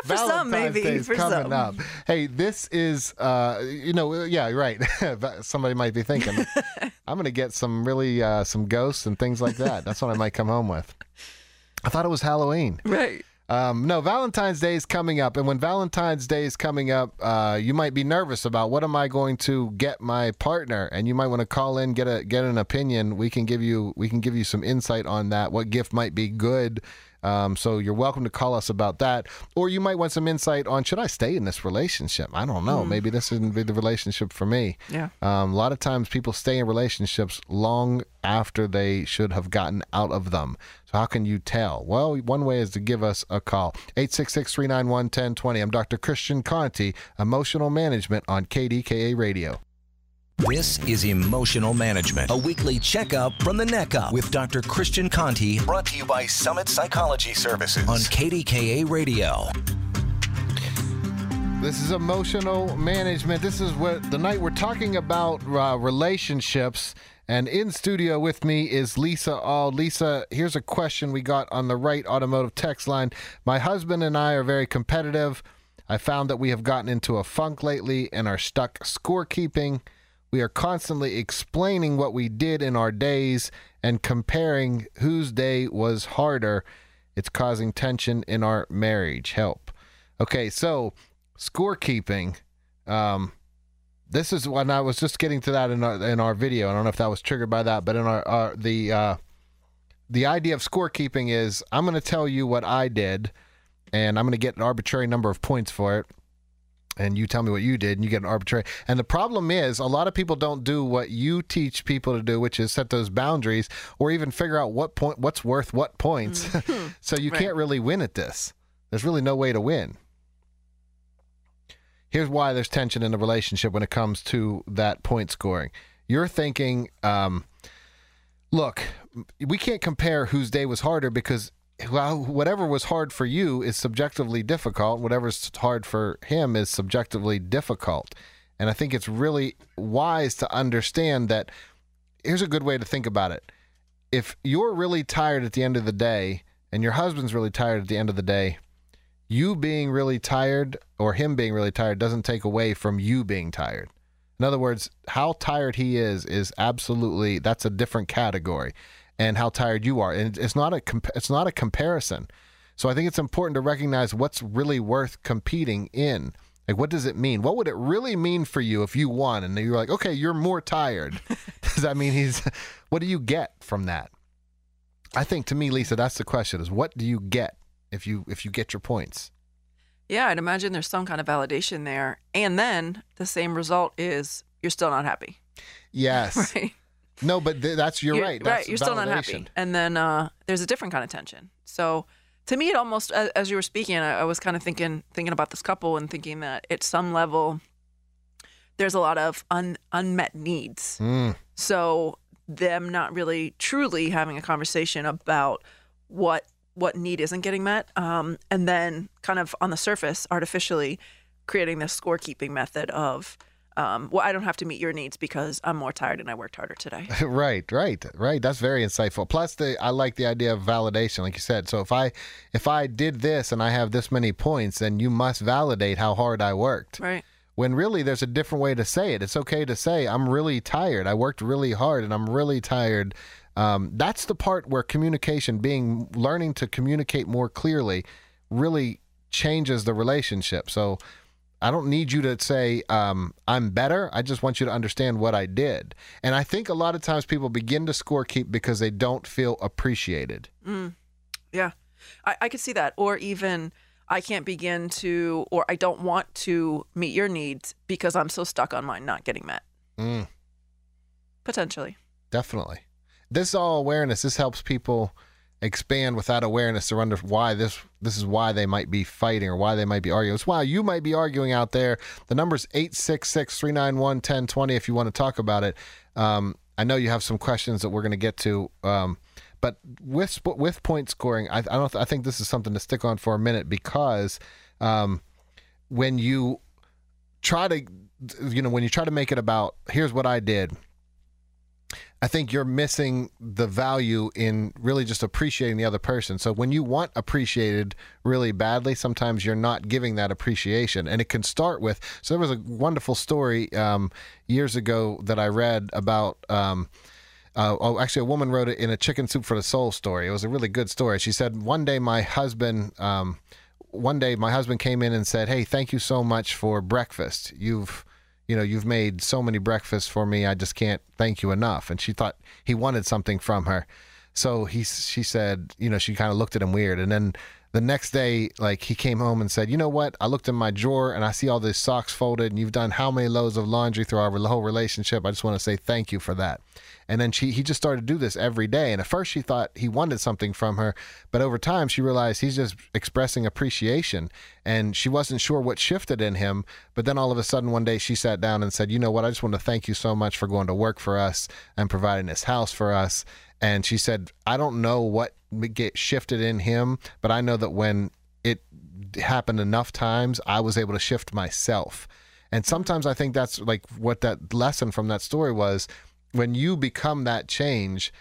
for some, maybe. For coming some. Up. Hey, this is, uh, you know, yeah, right. Somebody might be thinking, I'm going to get some really, uh, some ghosts and things like that. That's what I might come home with. I thought it was Halloween. Right. Um, no, Valentine's Day is coming up. And when Valentine's Day is coming up, uh, you might be nervous about what am I going to get my partner? And you might want to call in, get a get an opinion. We can give you we can give you some insight on that, what gift might be good. Um, so you're welcome to call us about that. Or you might want some insight on, should I stay in this relationship? I don't know. Mm. Maybe this isn't the relationship for me. Yeah. Um, a lot of times people stay in relationships long after they should have gotten out of them. So how can you tell? Well, one way is to give us a call. eight six six, three nine one, one oh two oh. I'm Doctor Christian Conti, Emotional Management on K D K A Radio. This is Emotional Management, a weekly checkup from the neck up with Doctor Christian Conti, brought to you by Summit Psychology Services on K D K A Radio. This is emotional management. This is what the night we're talking about uh, relationships. And in studio with me is Lisa Auld. Lisa, here's a question we got on the Right Automotive text line. My husband and I are very competitive. I found that we have gotten into a funk lately and are stuck scorekeeping. We are constantly explaining what we did in our days and comparing whose day was harder. It's causing tension in our marriage. Help. Okay, so scorekeeping. Um, this is when I was just getting to that in our, in our video. I don't know if that was triggered by that, but in our, our the uh, the idea of scorekeeping is I'm going to tell you what I did, and I'm going to get an arbitrary number of points for it, and you tell me what you did, and you get an arbitrary. And the problem is a lot of people don't do what you teach people to do, which is set those boundaries or even figure out what point what's worth what points. Mm-hmm. So you right. can't really win at this. There's really no way to win. Here's why there's tension in the relationship when it comes to that point scoring. You're thinking, um, look, we can't compare whose day was harder because well, whatever was hard for you is subjectively difficult. Whatever's hard for him is subjectively difficult. And I think it's really wise to understand that. Here's a good way to think about it. If you're really tired at the end of the day and your husband's really tired at the end of the day, you being really tired or him being really tired doesn't take away from you being tired. In other words, how tired he is is absolutely, that's a different category, and how tired you are. And it's not a it's not a comparison. So I think it's important to recognize what's really worth competing in. Like, what does it mean? What would it really mean for you if you won? And you're like, okay, you're more tired. Does that mean he's, what do you get from that? I think, to me, Lisa, that's the question, is what do you get if you if you get your points? Yeah, I'd imagine there's some kind of validation there. And then the same result is you're still not happy. Yes. Right? No, but th that's you're, you're right. That's right, you're validation. Still not happy. And then uh, there's a different kind of tension. So to me, it almost, as, as you were speaking, I, I was kind of thinking thinking about this couple and thinking that at some level, there's a lot of un, unmet needs. Mm. So them not really truly having a conversation about what what need isn't getting met, um, and then kind of on the surface, artificially creating this scorekeeping method of, Um, well, I don't have to meet your needs because I'm more tired and I worked harder today. Right, right, right. That's very insightful. Plus, the I like the idea of validation, like you said. So if I if I did this and I have this many points, then you must validate how hard I worked. Right. When really there's a different way to say it. It's okay to say I'm really tired. I worked really hard and I'm really tired. Um, that's the part where communication, being learning to communicate more clearly, really changes the relationship. So I don't need you to say, um, I'm better. I just want you to understand what I did. And I think a lot of times people begin to scorekeep because they don't feel appreciated. Mm. Yeah, I, I could see that. Or even I can't begin to, or I don't want to meet your needs because I'm so stuck on mine not getting met. Mm. Potentially. Definitely. This is all awareness. This helps people expand without awareness, surrender why this this is why they might be fighting or why they might be arguing. It's why you might be arguing out there. The number's eight six six, three nine one, ten twenty if you want to talk about it. Um, I know you have some questions that we're going to get to, um, but with with point scoring, I, I don't. I think this is something to stick on for a minute because um, when you try to, you know, when you try to make it about here's what I did, I think you're missing the value in really just appreciating the other person. So when you want appreciated really badly, sometimes you're not giving that appreciation. And it can start with, so there was a wonderful story um, years ago that I read about, um, uh, oh, actually a woman wrote it in a Chicken Soup for the Soul story. It was a really good story. She said, one day my husband, um, one day my husband came in and said, hey, thank you so much for breakfast. You've You know, you've made so many breakfasts for me. I just can't thank you enough. And she thought he wanted something from her. So he, she said, you know, she kind of looked at him weird. And then the next day, like he came home and said, you know what? I looked in my drawer and I see all these socks folded and you've done how many loads of laundry through our whole relationship. I just want to say thank you for that. And then she, he just started to do this every day. And at first she thought he wanted something from her, but over time she realized he's just expressing appreciation and she wasn't sure what shifted in him. But then all of a sudden one day she sat down and said, you know what? I just want to thank you so much for going to work for us and providing this house for us. And she said, I don't know what get shifted in him, but I know that when it happened enough times, I was able to shift myself. And sometimes I think that's like what that lesson from that story was, when you become that change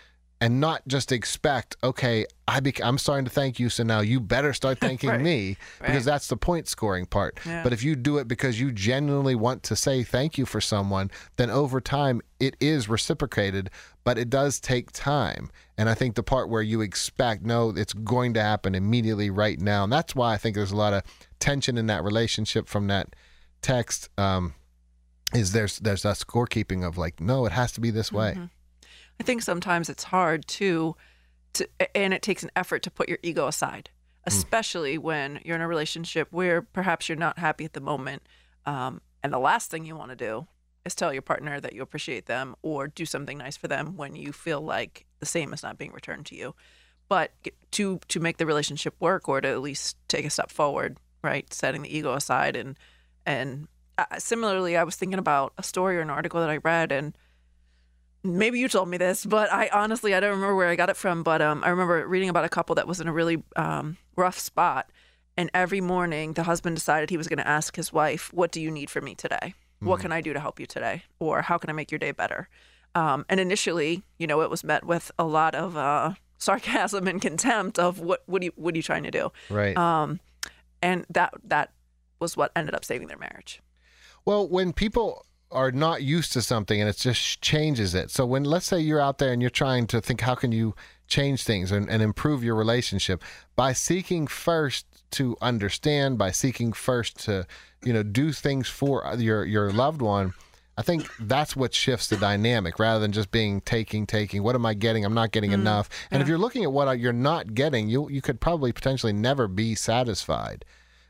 and not just expect, okay, I bec I'm starting to thank you, so now you better start thanking right. me, because right. that's the point scoring part. Yeah. But if you do it because you genuinely want to say thank you for someone, then over time it is reciprocated, but it does take time. And I think the part where you expect, no, it's going to happen immediately right now, and that's why I think there's a lot of tension in that relationship from that text, um, is there's, there's that scorekeeping of like, no, it has to be this way. Mm-hmm. I think sometimes it's hard to, to, and it takes an effort to put your ego aside, especially mm. when you're in a relationship where perhaps you're not happy at the moment. Um, and the last thing you want to do is tell your partner that you appreciate them or do something nice for them when you feel like the same is not being returned to you. But to, to make the relationship work, or to at least take a step forward, right? Setting the ego aside. And, and uh, similarly, I was thinking about a story or an article that I read, and maybe you told me this, but I honestly, I don't remember where I got it from. But um, I remember reading about a couple that was in a really um, rough spot. And every morning the husband decided he was going to ask his wife, what do you need from me today? Mm-hmm. What can I do to help you today? Or how can I make your day better? Um, and initially, you know, it was met with a lot of uh, sarcasm and contempt of what, what, are you, what are you trying to do? Right. Um, and that, that was what ended up saving their marriage. Well, when people are not used to something and it just changes it. So when, let's say you're out there and you're trying to think, how can you change things and, and improve your relationship, by seeking first to understand, by seeking first to, you know, do things for your, your loved one, I think that's what shifts the dynamic, rather than just being taking, taking, what am I getting? I'm not getting mm, enough. And yeah. if you're looking at what you're not getting, you, you could probably potentially never be satisfied.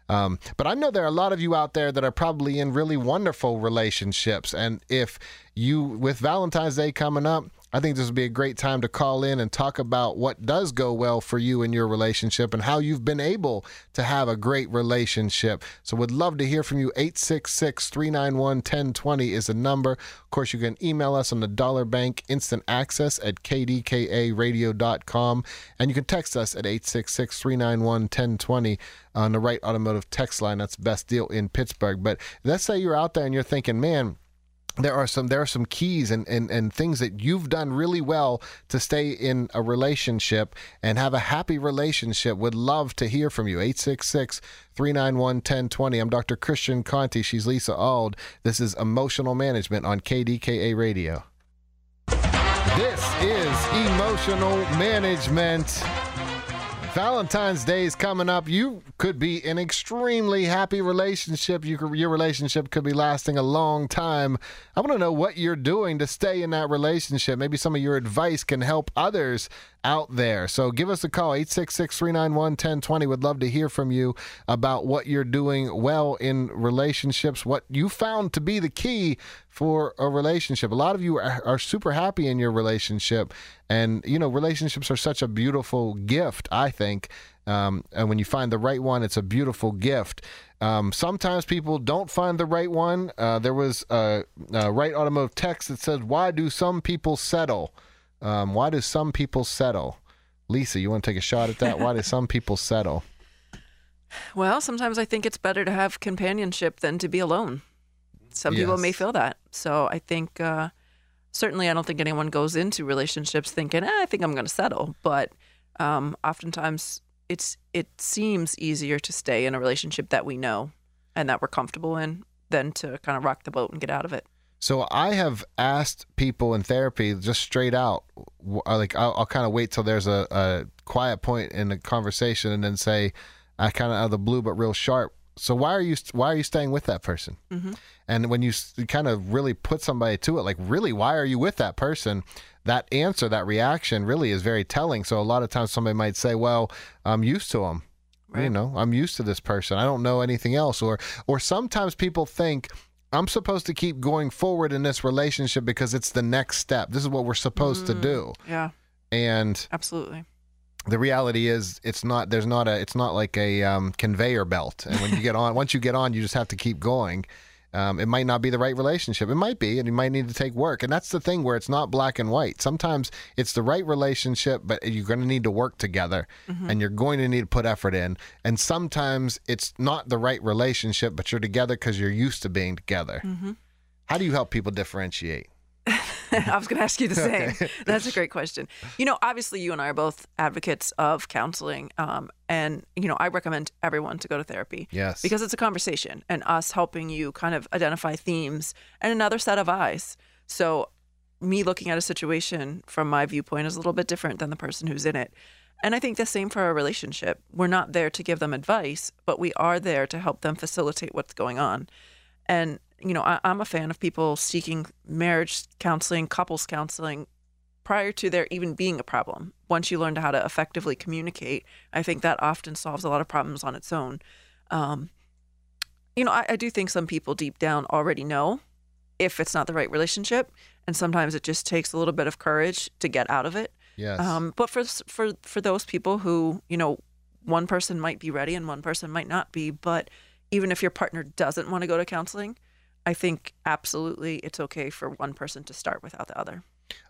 Um, but I know there are a lot of you out there that are probably in really wonderful relationships. And if you, with Valentine's Day coming up, I think this would be a great time to call in and talk about what does go well for you in your relationship and how you've been able to have a great relationship. So would love to hear from you. eight six six, three nine one, one oh two oh is the number. Of course, you can email us on the Dollar Bank Instant Access at K D K A radio dot com. And you can text us at eight six six, three nine one, one oh two oh. On the Wright Automotive text line, that's Best Deal in Pittsburgh. But let's say you're out there and you're thinking, man, there are some there are some keys and, and, and things that you've done really well to stay in a relationship and have a happy relationship. Would love to hear from you. eight six six, three nine one, one oh two oh. I'm Doctor Christian Conti. She's Lisa Auld. This is Emotional Management on K D K A Radio. This is Emotional Management. Valentine's Day is coming up. You could be in an extremely happy relationship. You could, your relationship could be lasting a long time. I want to know what you're doing to stay in that relationship. Maybe some of your advice can help others out there. So give us a call, eight six six, three nine one, one oh two oh. Would love to hear from you about what you're doing well in relationships, what you found to be the key for a relationship. A lot of you are, are super happy in your relationship, and you know, relationships are such a beautiful gift, I think. Um, and when you find the right one, it's a beautiful gift. Um, sometimes people don't find the right one. Uh, there was a, a Wright Automotive text that says, why do some people settle? Um, why do some people settle? Lisa, you want to take a shot at that? Why do some people settle? Well, sometimes I think it's better to have companionship than to be alone. Some yes. people may feel that. So I think, uh, certainly I don't think anyone goes into relationships thinking, eh, I think I'm going to settle. But um, oftentimes it's it seems easier to stay in a relationship that we know and that we're comfortable in than to kind of rock the boat and get out of it. So I have asked people in therapy just straight out, like I'll, I'll kind of wait till there's a, a quiet point in the conversation and then say, I kind of out of the blue, but real sharp, so why are you why are you staying with that person? Mm-hmm. And when you kind of really put somebody to it, like really, why are you with that person? That answer, that reaction really is very telling. So a lot of times somebody might say, well, I'm used to them. Right. You know, I'm used to this person. I don't know anything else. Or, or sometimes people think, I'm supposed to keep going forward in this relationship because it's the next step. This is what we're supposed mm, to do. Yeah. And absolutely. The reality is it's not, there's not a, it's not like a um, conveyor belt. And when you get on, once you get on, you just have to keep going. Um, it might not be the right relationship. It might be, and you might need to take work. And that's the thing where it's not black and white. Sometimes it's the right relationship, but you're going to need to work together, mm-hmm. and you're going to need to put effort in. And sometimes it's not the right relationship, but you're together because you're used to being together. Mm-hmm. How do you help people differentiate? I was going to ask you the same. Okay. That's a great question. You know, obviously you and I are both advocates of counseling. Um, and, you know, I recommend everyone to go to therapy. Yes. Because it's a conversation and us helping you kind of identify themes and another set of eyes. So me looking at a situation from my viewpoint is a little bit different than the person who's in it. And I think the same for our relationship. We're not there to give them advice, but we are there to help them facilitate what's going on. And you know, I, I'm a fan of people seeking marriage counseling, couples counseling, prior to there even being a problem. Once you learn how to effectively communicate, I think that often solves a lot of problems on its own. Um, you know, I, I do think some people deep down already know if it's not the right relationship, and sometimes it just takes a little bit of courage to get out of it. Yes. Um, but for for for those people who, you know, one person might be ready and one person might not be, but even if your partner doesn't want to go to counseling, I think absolutely it's okay for one person to start without the other.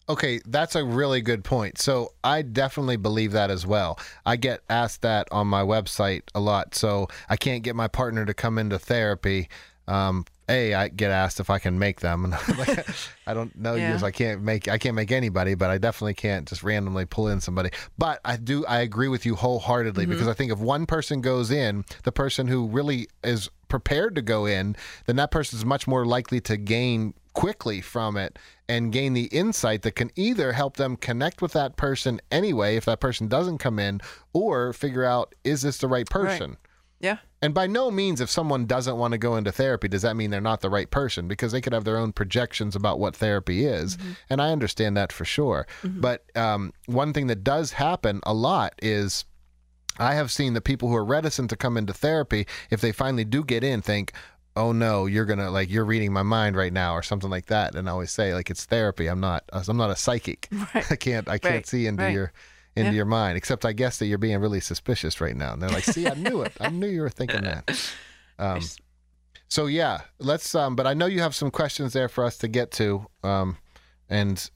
Okay, that's a really good point. So I definitely believe that as well. I get asked that on my website a lot. So I can't get my partner to come into therapy. Um, a, I get asked if I can make them, and I'm like, I don't know yeah. you. I can't make. I can't make anybody, but I definitely can't just randomly pull in somebody. But I do. I agree with you wholeheartedly, mm-hmm. because I think if one person goes in, the person who really is prepared to go in, then that person is much more likely to gain quickly from it and gain the insight that can either help them connect with that person anyway, if that person doesn't come in, or figure out, is this the right person? Right. Yeah. And by no means, if someone doesn't want to go into therapy, does that mean they're not the right person? Because they could have their own projections about what therapy is. Mm-hmm. And I understand that for sure. Mm-hmm. But um, one thing that does happen a lot is I have seen the people who are reticent to come into therapy, if they finally do get in, think, oh no, you're going to, like, you're reading my mind right now or something like that. And I always say, like, it's therapy. I'm not, I'm not a psychic. Right. I can't, I can't right. see into right. your... into yeah. your mind, except I guess that you're being really suspicious right now. And they're like, see, I knew it. I knew you were thinking that. Um, so yeah, let's, um, but I know you have some questions there for us to get to. Um, and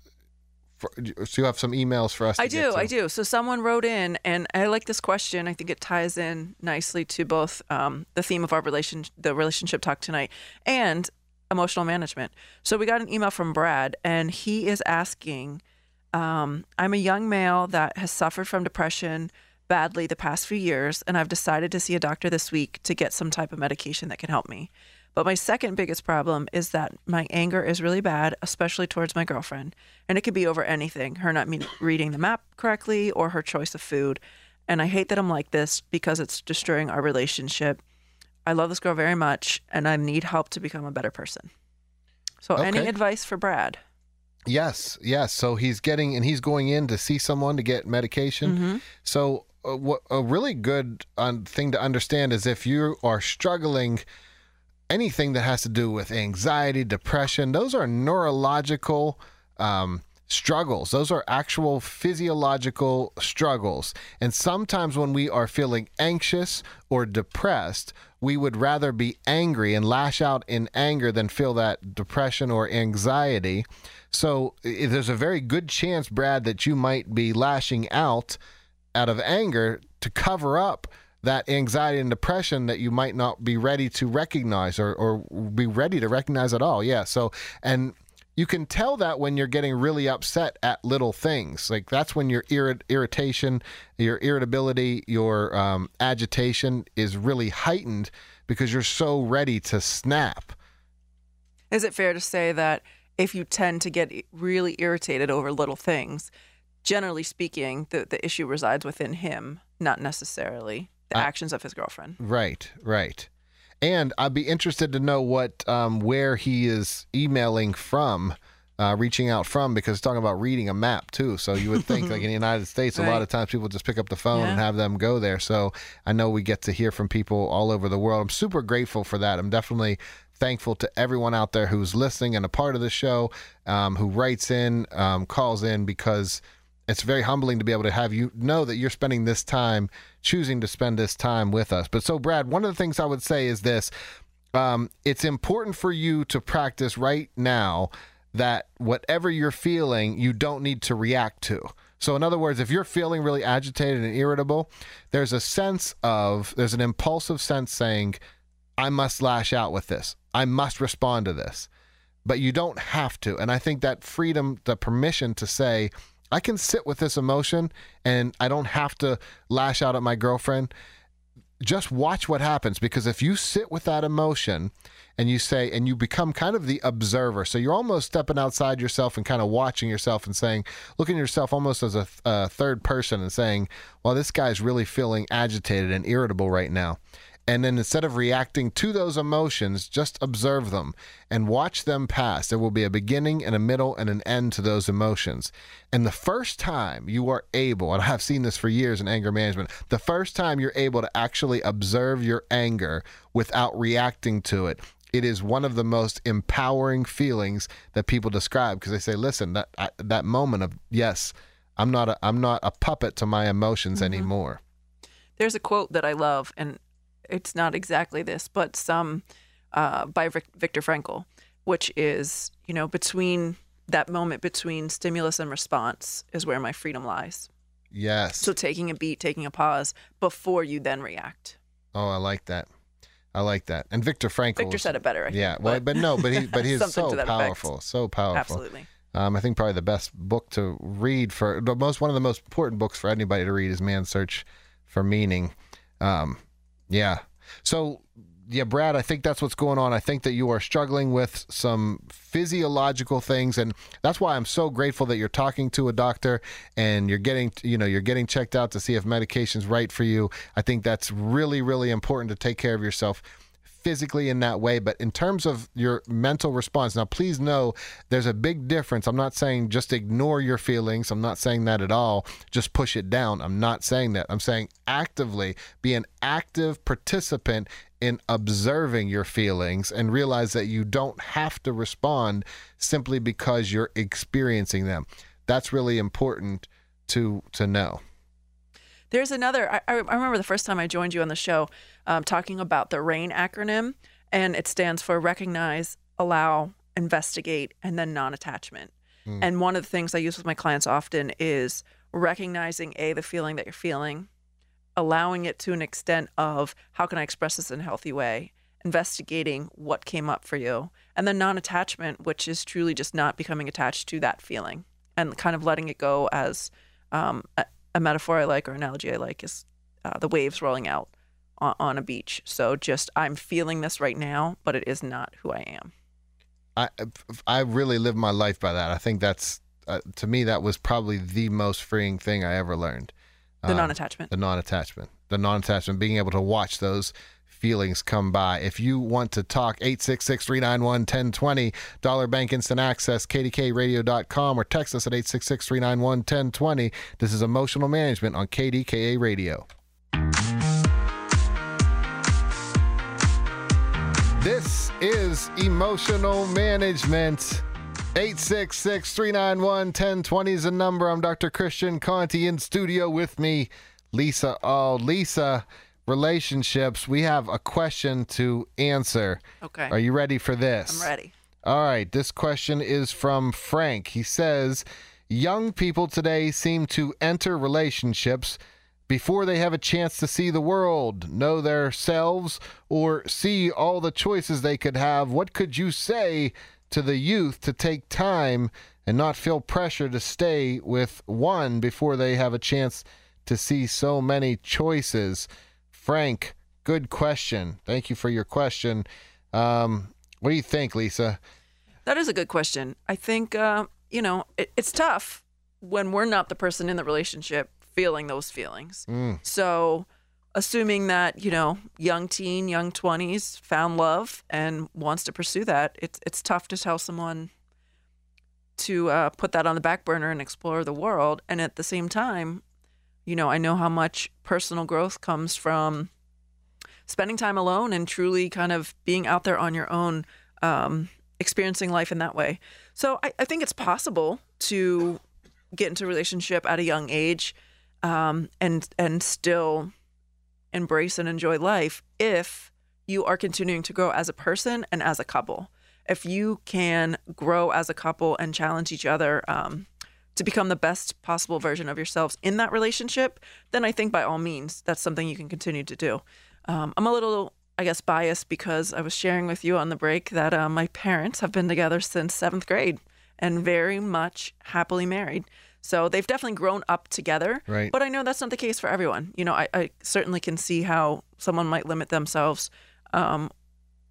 for, so you have some emails for us. I to do, get to. I do. So someone wrote in, and I like this question. I think it ties in nicely to both um, the theme of our relation, the relationship talk tonight, and emotional management. So we got an email from Brad, and he is asking, Um, I'm a young male that has suffered from depression badly the past few years, and I've decided to see a doctor this week to get some type of medication that can help me. But my second biggest problem is that my anger is really bad, especially towards my girlfriend. And it could be over anything, her not me- reading the map correctly or her choice of food. And I hate that I'm like this because it's destroying our relationship. I love this girl very much, and I need help to become a better person. So okay. Any advice for Brad? Yes, yes. So he's getting, and he's going in to see someone to get medication. Mm-hmm. So uh, what, a really good um, thing to understand is if you are struggling, anything that has to do with anxiety, depression, those are neurological um, struggles. Those are actual physiological struggles. And sometimes when we are feeling anxious or depressed, we would rather be angry and lash out in anger than feel that depression or anxiety. So there's a very good chance, Brad, that you might be lashing out out of anger to cover up that anxiety and depression that you might not be ready to recognize or, or be ready to recognize at all. Yeah. So, and you can tell that when you're getting really upset at little things. Like that's when your irrit- irritation, your irritability, your um, agitation is really heightened because you're so ready to snap. Is it fair to say that if you tend to get really irritated over little things, generally speaking, the, the issue resides within him, not necessarily the uh, actions of his girlfriend? Right, right. And I'd be interested to know what, um, where he is emailing from, uh, reaching out from, because it's talking about reading a map too. So you would think like in the United States, right. a lot of times people just pick up the phone yeah. and have them go there. So I know we get to hear from people all over the world. I'm super grateful for that. I'm definitely thankful to everyone out there who's listening and a part of the show, um, who writes in, um, calls in, because it's very humbling to be able to have you know that you're spending this time, choosing to spend this time with us. But so, Brad, one of the things I would say is this. um, it's important for you to practice right now that whatever you're feeling, you don't need to react to. So in other words, if you're feeling really agitated and irritable, there's a sense of, there's an impulsive sense saying, I must lash out with this. I must respond to this. But you don't have to. And I think that freedom, the permission to say, I can sit with this emotion and I don't have to lash out at my girlfriend. Just watch what happens, because if you sit with that emotion and you say, and you become kind of the observer, so you're almost stepping outside yourself and kind of watching yourself and saying, looking at yourself almost as a, a third person and saying, well, this guy's really feeling agitated and irritable right now. And then instead of reacting to those emotions, just observe them and watch them pass. There will be a beginning and a middle and an end to those emotions. And the first time you are able, and I've seen this for years in anger management, the first time you're able to actually observe your anger without reacting to it, it is one of the most empowering feelings that people describe, because they say, listen, that I, that moment of, yes, I'm not a, I'm not a puppet to my emotions mm-hmm. anymore. There's a quote that I love, and it's not exactly this, but some uh, by Victor Frankl, which is, you know, between that moment between stimulus and response is where my freedom lies. Yes. So taking a beat, taking a pause before you then react. Oh, I like that. I like that. And Victor Frankl. Victor was, said it better. I yeah. Think, well, but, but no, but he, but he is so powerful, effect. so powerful. Absolutely. Um, I think probably the best book to read for the most, one of the most important books for anybody to read is Man's Search for Meaning. Um, Yeah. So, yeah, Brad, I think that's what's going on. I think that you are struggling with some physiological things, and that's why I'm so grateful that you're talking to a doctor and you're getting, you know, you're getting checked out to see if medication's right for you. I think that's really, really important to take care of yourself physically in that way. But in terms of your mental response, now please know there's a big difference. I'm not saying just ignore your feelings. I'm not saying that at all. Just push it down. I'm not saying that. I'm saying actively be an active participant in observing your feelings and realize that you don't have to respond simply because you're experiencing them. That's really important to to know. There's another, I, I remember the first time I joined you on the show um, talking about the RAIN acronym, and it stands for recognize, allow, investigate, and then non-attachment. Mm. And one of the things I use with my clients often is recognizing, A, the feeling that you're feeling, allowing it to an extent of how can I express this in a healthy way, investigating what came up for you, and then non-attachment, which is truly just not becoming attached to that feeling and kind of letting it go as um, a, A metaphor I like, or analogy I like, is uh, the waves rolling out on, on a beach. So just, I'm feeling this right now, but it is not who I am. I I really live my life by that. I think that's, uh, to me, that was probably the most freeing thing I ever learned. The um, non-attachment. The non-attachment. The non-attachment, being able to watch those feelings come by. If you want to talk, eight six six, three nine one, one oh two zero, Dollar Bank Instant Access, K D K radio dot com, or text us at eight six six, three nine one, one oh two zero. This is Emotional Management on K D K A Radio. This is Emotional Management. eight six six, three nine one, one oh two zero is the number. I'm Doctor Christian Conti in studio with me, Lisa Auld. Lisa, relationships, we have a question to answer. Okay. Are you ready for this? I'm ready. All right. This question is from Frank. He says, young people today seem to enter relationships before they have a chance to see the world, know their selves, or see all the choices they could have. What could you say to the youth to take time and not feel pressure to stay with one before they have a chance to see so many choices? Frank, good question. Thank you for your question. Um, what do you think, Lisa? That is a good question. I think, uh, you know, it, it's tough when we're not the person in the relationship feeling those feelings. Mm. So assuming that, you know, young teen, young twenties found love and wants to pursue that, it's, it's tough to tell someone to uh, put that on the back burner and explore the world. And at the same time, you know, I know how much personal growth comes from spending time alone and truly kind of being out there on your own, um, experiencing life in that way. So I, I think it's possible to get into a relationship at a young age um, and and still embrace and enjoy life if you are continuing to grow as a person and as a couple. If you can grow as a couple and challenge each other um, to become the best possible version of yourselves in that relationship, then I think by all means, that's something you can continue to do. Um, I'm a little, I guess, biased because I was sharing with you on the break that uh, my parents have been together since seventh grade and very much happily married. So they've definitely grown up together, right. But I know that's not the case for everyone. You know, I, I certainly can see how someone might limit themselves um,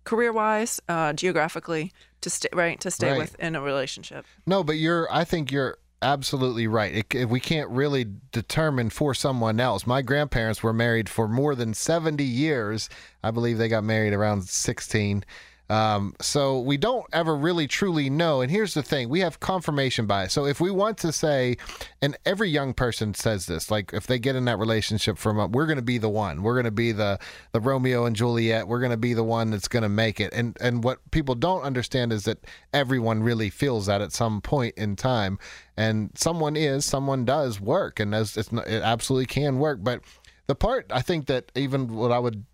career-wise, uh, geographically, to stay right to stay right. within a relationship. No, but you're. I think you're absolutely right. It, it, we can't really determine for someone else. My grandparents were married for more than seventy years. I believe they got married around sixteen. Um, so we don't ever really truly know. And here's the thing, we have confirmation bias. So if we want to say, and every young person says this, like if they get in that relationship from, uh, we're going to be the one, we're going to be the, the Romeo and Juliet, we're going to be the one that's going to make it. And, and what people don't understand is that everyone really feels that at some point in time, and someone is, someone does work, and it's, it's not, it absolutely can work. But the part, I think that even what I would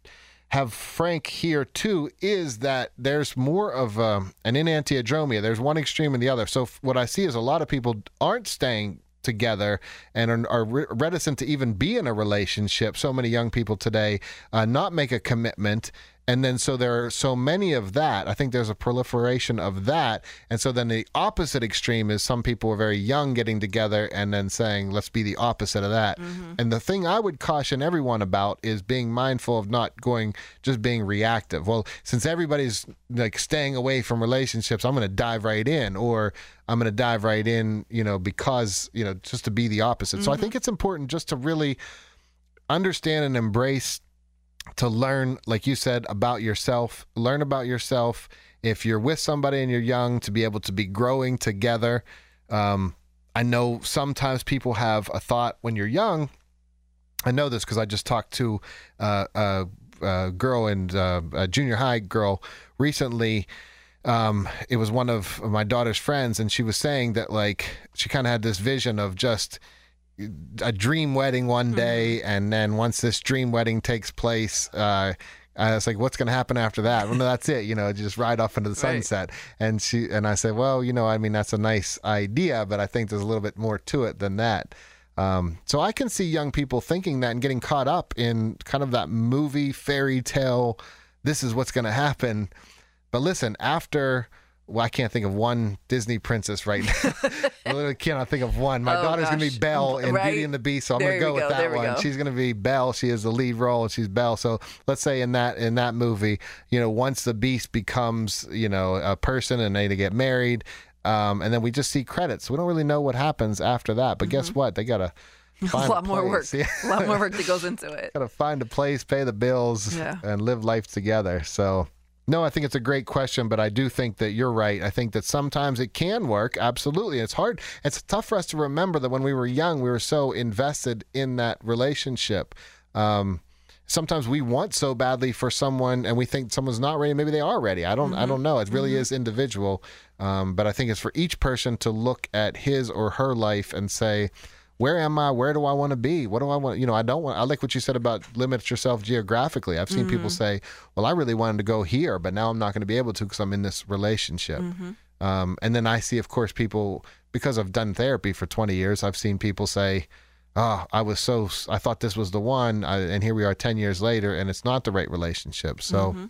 have Frank here too, is that there's more of um, an enantiodromia. There's one extreme and the other. So what I see is a lot of people aren't staying together and are, are re reticent to even be in a relationship. So many young people today uh, not make a commitment. And then so there are so many of that. I think there's a proliferation of that. And so then the opposite extreme is some people are very young getting together and then saying, let's be the opposite of that. Mm-hmm. And the thing I would caution everyone about is being mindful of not going, just being reactive. Well, since everybody's like staying away from relationships, I'm going to dive right in, or I'm going to dive right in, you know, because, you know, just to be the opposite. Mm-hmm. So I think it's important just to really understand and embrace, to learn, like you said, about yourself, learn about yourself. If you're with somebody and you're young, to be able to be growing together. Um, I know sometimes people have a thought when you're young. I know this because I just talked to uh, a, a girl and uh, a junior high girl recently. Um, it was one of my daughter's friends, and she was saying that like she kind of had this vision of just a dream wedding one day, mm-hmm. and then once this dream wedding takes place, uh, I was like, "What's going to happen after that?" Well, no, that's it. You know, just ride off into the sunset. Right. And she and I said, "Well, you know, I mean, that's a nice idea, but I think there's a little bit more to it than that." Um, so I can see young people thinking that and getting caught up in kind of that movie fairy tale. This is what's going to happen. But listen, after. Well, I can't think of one Disney princess right now. I literally cannot think of one. My oh, daughter's going to be Belle in right? Beauty and the Beast, so I'm going to go, go with that one. Go. She's going to be Belle. She is the lead role, and she's Belle. So let's say in that in that movie, you know, once the Beast becomes, you know, a person and they get married, um, and then we just see credits. We don't really know what happens after that. But mm-hmm. guess what? They got to find a lot a more work. Yeah. A lot more work that goes into it. Got to find a place, pay the bills, yeah. and live life together. So. No, I think it's a great question, but I do think that you're right. I think that sometimes it can work. Absolutely. It's hard. It's tough for us to remember that when we were young, we were so invested in that relationship. Um, sometimes we want so badly for someone and we think someone's not ready. Maybe they are ready. I don't, mm-hmm. I don't know. It really mm-hmm. is individual. Um, but I think it's for each person to look at his or her life and say, where am I? Where do I want to be? What do I want? You know, I don't want, I like what you said about limit yourself geographically. I've seen mm-hmm. people say, well, I really wanted to go here, but now I'm not going to be able to because I'm in this relationship. Mm-hmm. um, and then I see, of course, people, because I've done therapy for twenty years, I've seen people say, oh, I was so, I thought this was the one. I, and here we are ten years later, and it's not the right relationship. So mm-hmm.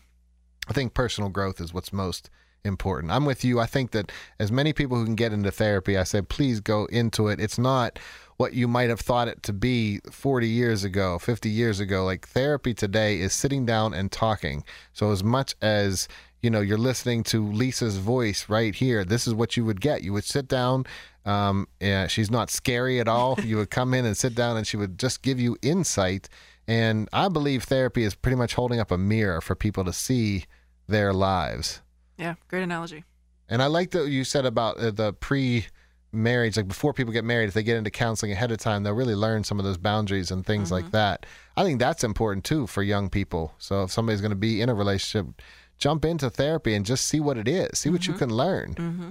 I think personal growth is what's most important. I'm with you. I think that as many people who can get into therapy, I said, please go into it. It's not what you might have thought it to be forty years ago, fifty years ago. Like therapy today is sitting down and talking. So as much as, you know, you're listening to Lisa's voice right here, this is what you would get. You would sit down. Um, yeah, she's not scary at all. You would come in and sit down and she would just give you insight. And I believe therapy is pretty much holding up a mirror for people to see their lives. Yeah. Great analogy. And I like that you said about uh, the pre- marriage, like before people get married, if they get into counseling ahead of time, they'll really learn some of those boundaries and things mm-hmm. like that. I think that's important too for young people. So if somebody's going to be in a relationship, jump into therapy and just see what it is, see what mm-hmm. you can learn. Mm-hmm.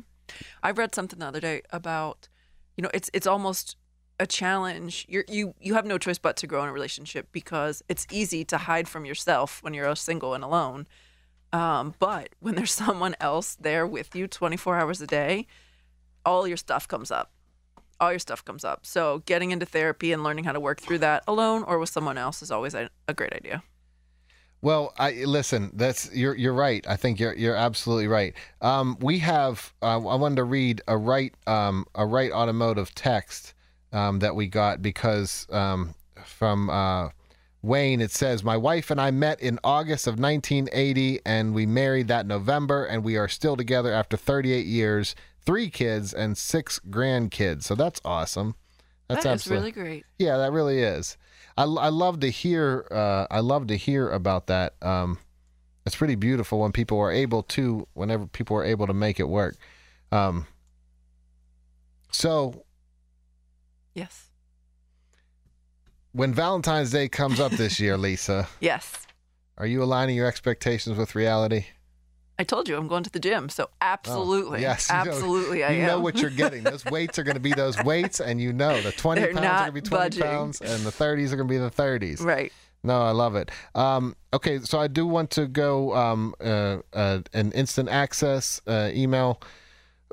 I read something the other day about, you know, it's, it's almost a challenge. You're, you you have no choice but to grow in a relationship, because it's easy to hide from yourself when you're single and alone. Um, but when there's someone else there with you twenty-four hours a day, all your stuff comes up. All your stuff comes up. So getting into therapy and learning how to work through that alone or with someone else is always a, a great idea. Well, I listen. That's you're you're right. I think you're you're absolutely right. Um, we have. Uh, I wanted to read a right um, a right automotive text um, that we got because um, from uh, Wayne. It says, "My wife and I met in August of nineteen eighty, and we married that November, and we are still together after thirty-eight years, three kids, and six grandkids." So that's awesome. That's that is really great. Yeah, that really is. I, I love to hear. Uh, I love to hear about that. Um, it's pretty beautiful when people are able to. Whenever people are able to make it work. Um, so, yes. When Valentine's Day comes up this year, Lisa. Yes. Are you aligning your expectations with reality? I told you I'm going to the gym, so absolutely, oh, yes, absolutely, you know, I am. You know what you're getting. Those weights are going to be those weights, and you know the twenty They're pounds are going to be twenty budging. Pounds, and the thirties are going to be the thirties. Right. No, I love it. Um, okay, so I do want to go um, uh, uh, an instant access uh, email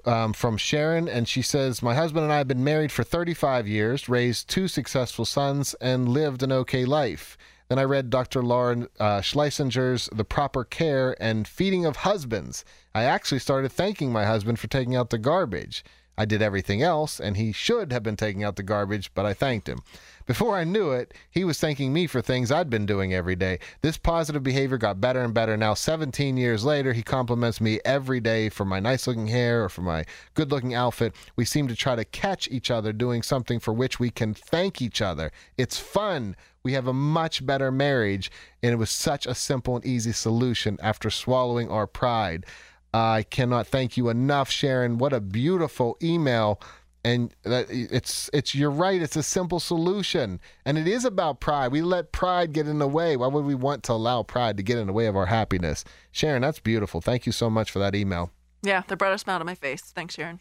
um, from Sharon, and she says, "My husband and I have been married for thirty-five years, raised two successful sons, and lived an okay life. Then I read Doctor Lauren uh, Schleisinger's The Proper Care and Feeding of Husbands. I actually started thanking my husband for taking out the garbage. I did everything else, and he should have been taking out the garbage, but I thanked him. Before I knew it, he was thanking me for things I'd been doing every day. This positive behavior got better and better. Now, seventeen years later, he compliments me every day for my nice-looking hair or for my good-looking outfit. We seem to try to catch each other doing something for which we can thank each other. It's fun. We have a much better marriage, and it was such a simple and easy solution after swallowing our pride." I cannot thank you enough, Sharon. What a beautiful email. And it's, it's, you're right. It's a simple solution. And it is about pride. We let pride get in the way. Why would we want to allow pride to get in the way of our happiness? Sharon, that's beautiful. Thank you so much for that email. Yeah, that brought a smile to my face. Thanks, Sharon.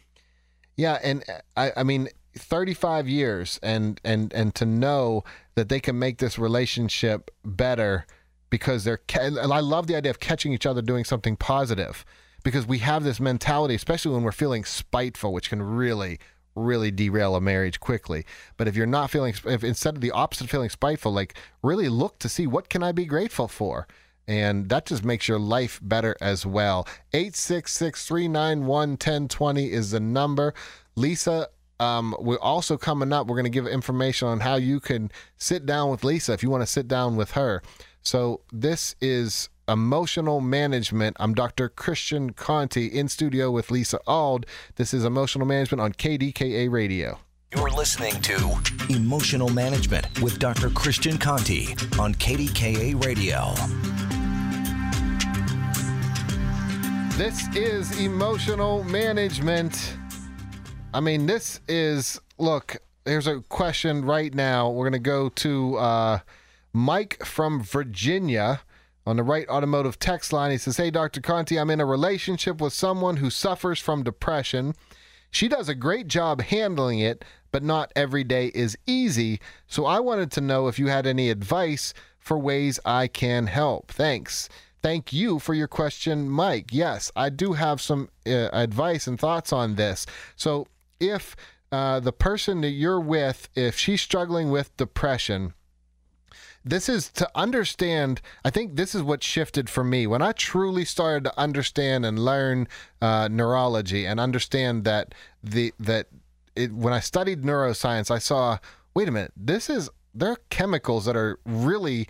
Yeah, and I, I mean, thirty-five years and, and, and to know that they can make this relationship better because they're, and I love the idea of catching each other doing something positive. Because we have this mentality, especially when we're feeling spiteful, which can really, really derail a marriage quickly. But if you're not feeling, if instead of the opposite of feeling spiteful, like really look to see what can I be grateful for? And that just makes your life better as well. eight six six, three nine one, one oh two oh is the number. Lisa, um, we're also coming up. We're going to give information on how you can sit down with Lisa if you want to sit down with her. So this is Emotional Management. I'm Doctor Christian Conti in studio with Lisa Auld. This is Emotional Management on K D K A Radio. You're listening to Emotional Management with Doctor Christian Conti on K D K A Radio. This is Emotional Management. I mean, this is, look, there's a question right now. We're going to go to uh, Mike from Virginia. On the Right Automotive text line, he says, "Hey, Doctor Conti, I'm in a relationship with someone who suffers from depression. She does a great job handling it, but not every day is easy. So I wanted to know if you had any advice for ways I can help. Thanks." Thank you for your question, Mike. Yes, I do have some uh, advice and thoughts on this. So if uh, the person that you're with, if she's struggling with depression, this is to understand, I think this is what shifted for me. When I truly started to understand and learn uh, neurology and understand that the that it, when I studied neuroscience, I saw, wait a minute, this is, there are chemicals that are really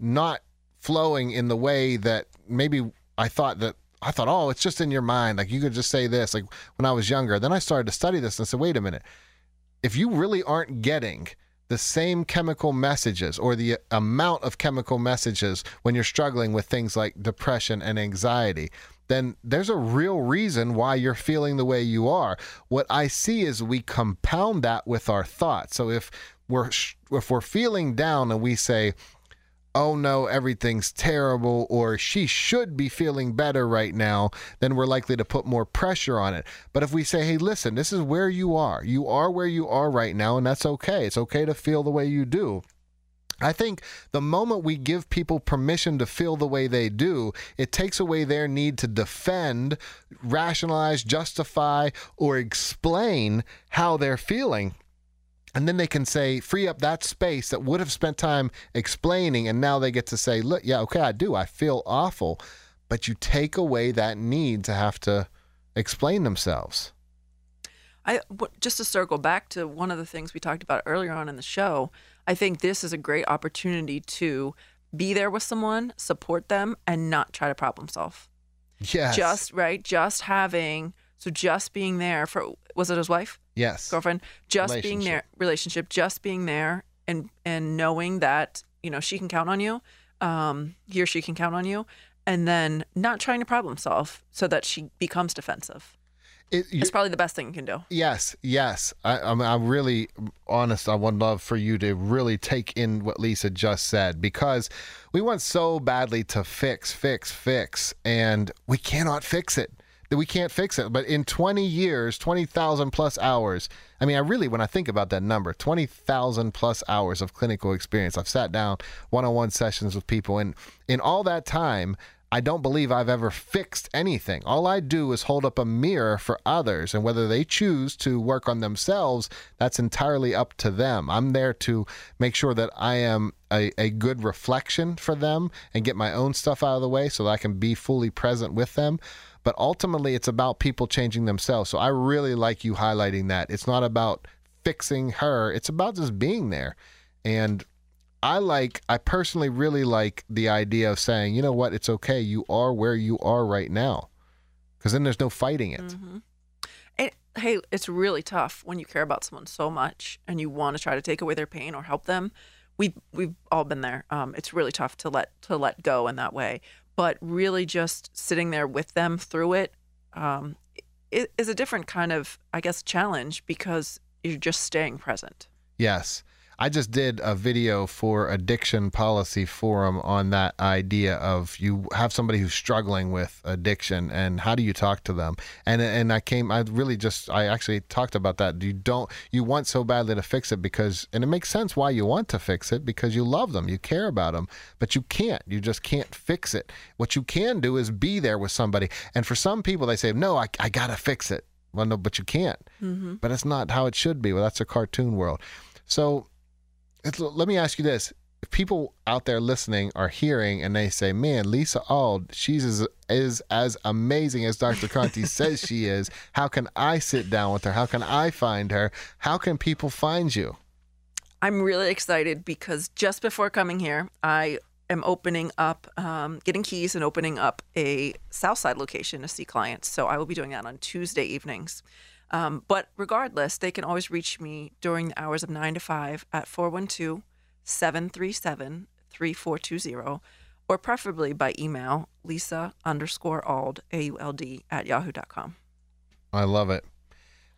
not flowing in the way that maybe I thought that, I thought, oh, it's just in your mind. Like you could just say this, like when I was younger. Then I started to study this and I said, wait a minute, if you really aren't getting the same chemical messages or the amount of chemical messages when you're struggling with things like depression and anxiety, then there's a real reason why you're feeling the way you are. What I see is we compound that with our thoughts. So if we're if we're feeling down and we say, oh no, everything's terrible, or she should be feeling better right now, then we're likely to put more pressure on it. But if we say, hey, listen, this is where you are. You are where you are right now, and that's okay. It's okay to feel the way you do. I think the moment we give people permission to feel the way they do, it takes away their need to defend, rationalize, justify, or explain how they're feeling. And then they can say, free up that space that would have spent time explaining, and now they get to say, look, yeah, okay, I do. I feel awful. But you take away that need to have to explain themselves. I, just to circle back to one of the things we talked about earlier on in the show, I think this is a great opportunity to be there with someone, support them, and not try to problem solve. Yes. Just, right, just having... So just being there for, was it his wife? Yes. Girlfriend? Just being there, relationship, just being there and and knowing that, you know, she can count on you, um, he or she can count on you, and then not trying to problem solve so that she becomes defensive. It, it's probably the best thing you can do. Yes, yes. I, I'm, I'm really honest. I would love for you to really take in what Lisa just said, because we want so badly to fix, fix, fix, and we cannot fix it. That we can't fix it. But in twenty years, twenty thousand plus hours, I mean, I really, when I think about that number, twenty thousand plus hours of clinical experience, I've sat down one-on-one sessions with people. And in all that time, I don't believe I've ever fixed anything. All I do is hold up a mirror for others, and whether they choose to work on themselves, that's entirely up to them. I'm there to make sure that I am a, a good reflection for them and get my own stuff out of the way so that I can be fully present with them. But ultimately, it's about people changing themselves. So I really like you highlighting that. It's not about fixing her. It's about just being there. And I like, I personally really like the idea of saying, you know what, it's okay. You are where you are right now. Because then there's no fighting it. Mm-hmm. And, hey, it's really tough when you care about someone so much and you want to try to take away their pain or help them. We've, we've all been there. Um, it's really tough to let to let go in that way. But really just sitting there with them through it um, is a different kind of, I guess, challenge, because you're just staying present. Yes. I just did a video for Addiction Policy Forum on that idea of you have somebody who's struggling with addiction and how do you talk to them? And and I came, I really just, I actually talked about that. You don't, you want so badly to fix it because, and it makes sense why you want to fix it, because you love them, you care about them, but you can't, you just can't fix it. What you can do is be there with somebody. And for some people, they say, no, I, I gotta fix it. Well, no, but you can't. Mm-hmm. But it's not how it should be. Well, that's a cartoon world. So, It's, let me ask you this. If people out there listening are hearing and they say, man, Lisa Auld, she's as, is as amazing as Doctor Conti says she is. How can I sit down with her? How can I find her? How can people find you? I'm really excited because just before coming here, I am opening up, um, getting keys and opening up a Southside location to see clients. So I will be doing that on Tuesday evenings. Um, but regardless, they can always reach me during the hours of nine to five at four one two, seven three seven, three four two zero, or preferably by email, lisa underscore auld, A U L D, at yahoo dot com. I love it.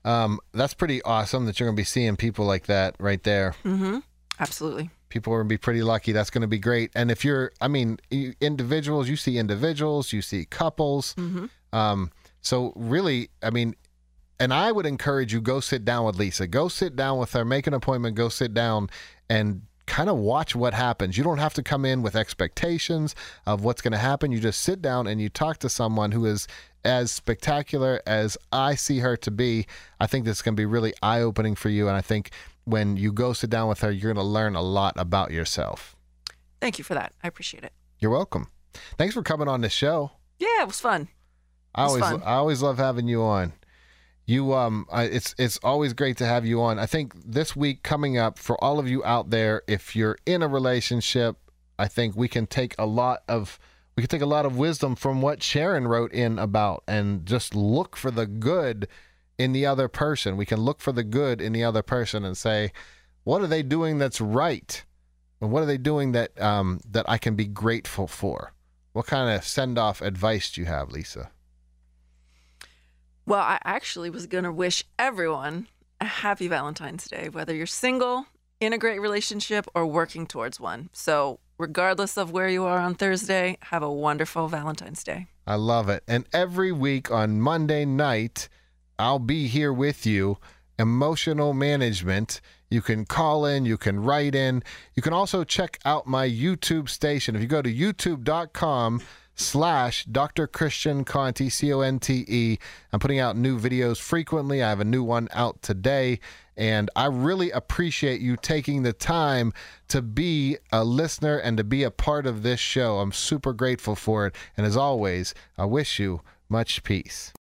Um, that's pretty awesome that you're going to be seeing people like that right there. Mm-hmm. Absolutely. People are going to be pretty lucky. That's going to be great. And if you're, I mean, you, individuals, you see individuals, you see couples. Mm-hmm. Um, so really, I mean... And I would encourage you, go sit down with Lisa. Go sit down with her. Make an appointment. Go sit down and kind of watch what happens. You don't have to come in with expectations of what's going to happen. You just sit down and you talk to someone who is as spectacular as I see her to be. I think that's going to be really eye-opening for you. And I think when you go sit down with her, you're going to learn a lot about yourself. Thank you for that. I appreciate it. You're welcome. Thanks for coming on the show. Yeah, it was fun. I always, I always love having you on. You, um, it's it's always great to have you on. I think this week coming up, for all of you out there, if you're in a relationship, I think we can take a lot of we can take a lot of wisdom from what Sharon wrote in about, and just look for the good in the other person. We can look for the good in the other person and say, what are they doing that's right, and what are they doing that um, that I can be grateful for? What kind of send-off advice do you have, Lisa? Well, I actually was going to wish everyone a happy Valentine's Day, whether you're single, in a great relationship, or working towards one. So regardless of where you are on Thursday, have a wonderful Valentine's Day. I love it. And every week on Monday night, I'll be here with you. Emotional management. You can call in. You can write in. You can also check out my YouTube station. If you go to youtube.com slash Doctor Christian Conti, C O N T E, I'm putting out new videos frequently. I have a new one out today. And I really appreciate you taking the time to be a listener and to be a part of this show. I'm super grateful for it. And as always, I wish you much peace.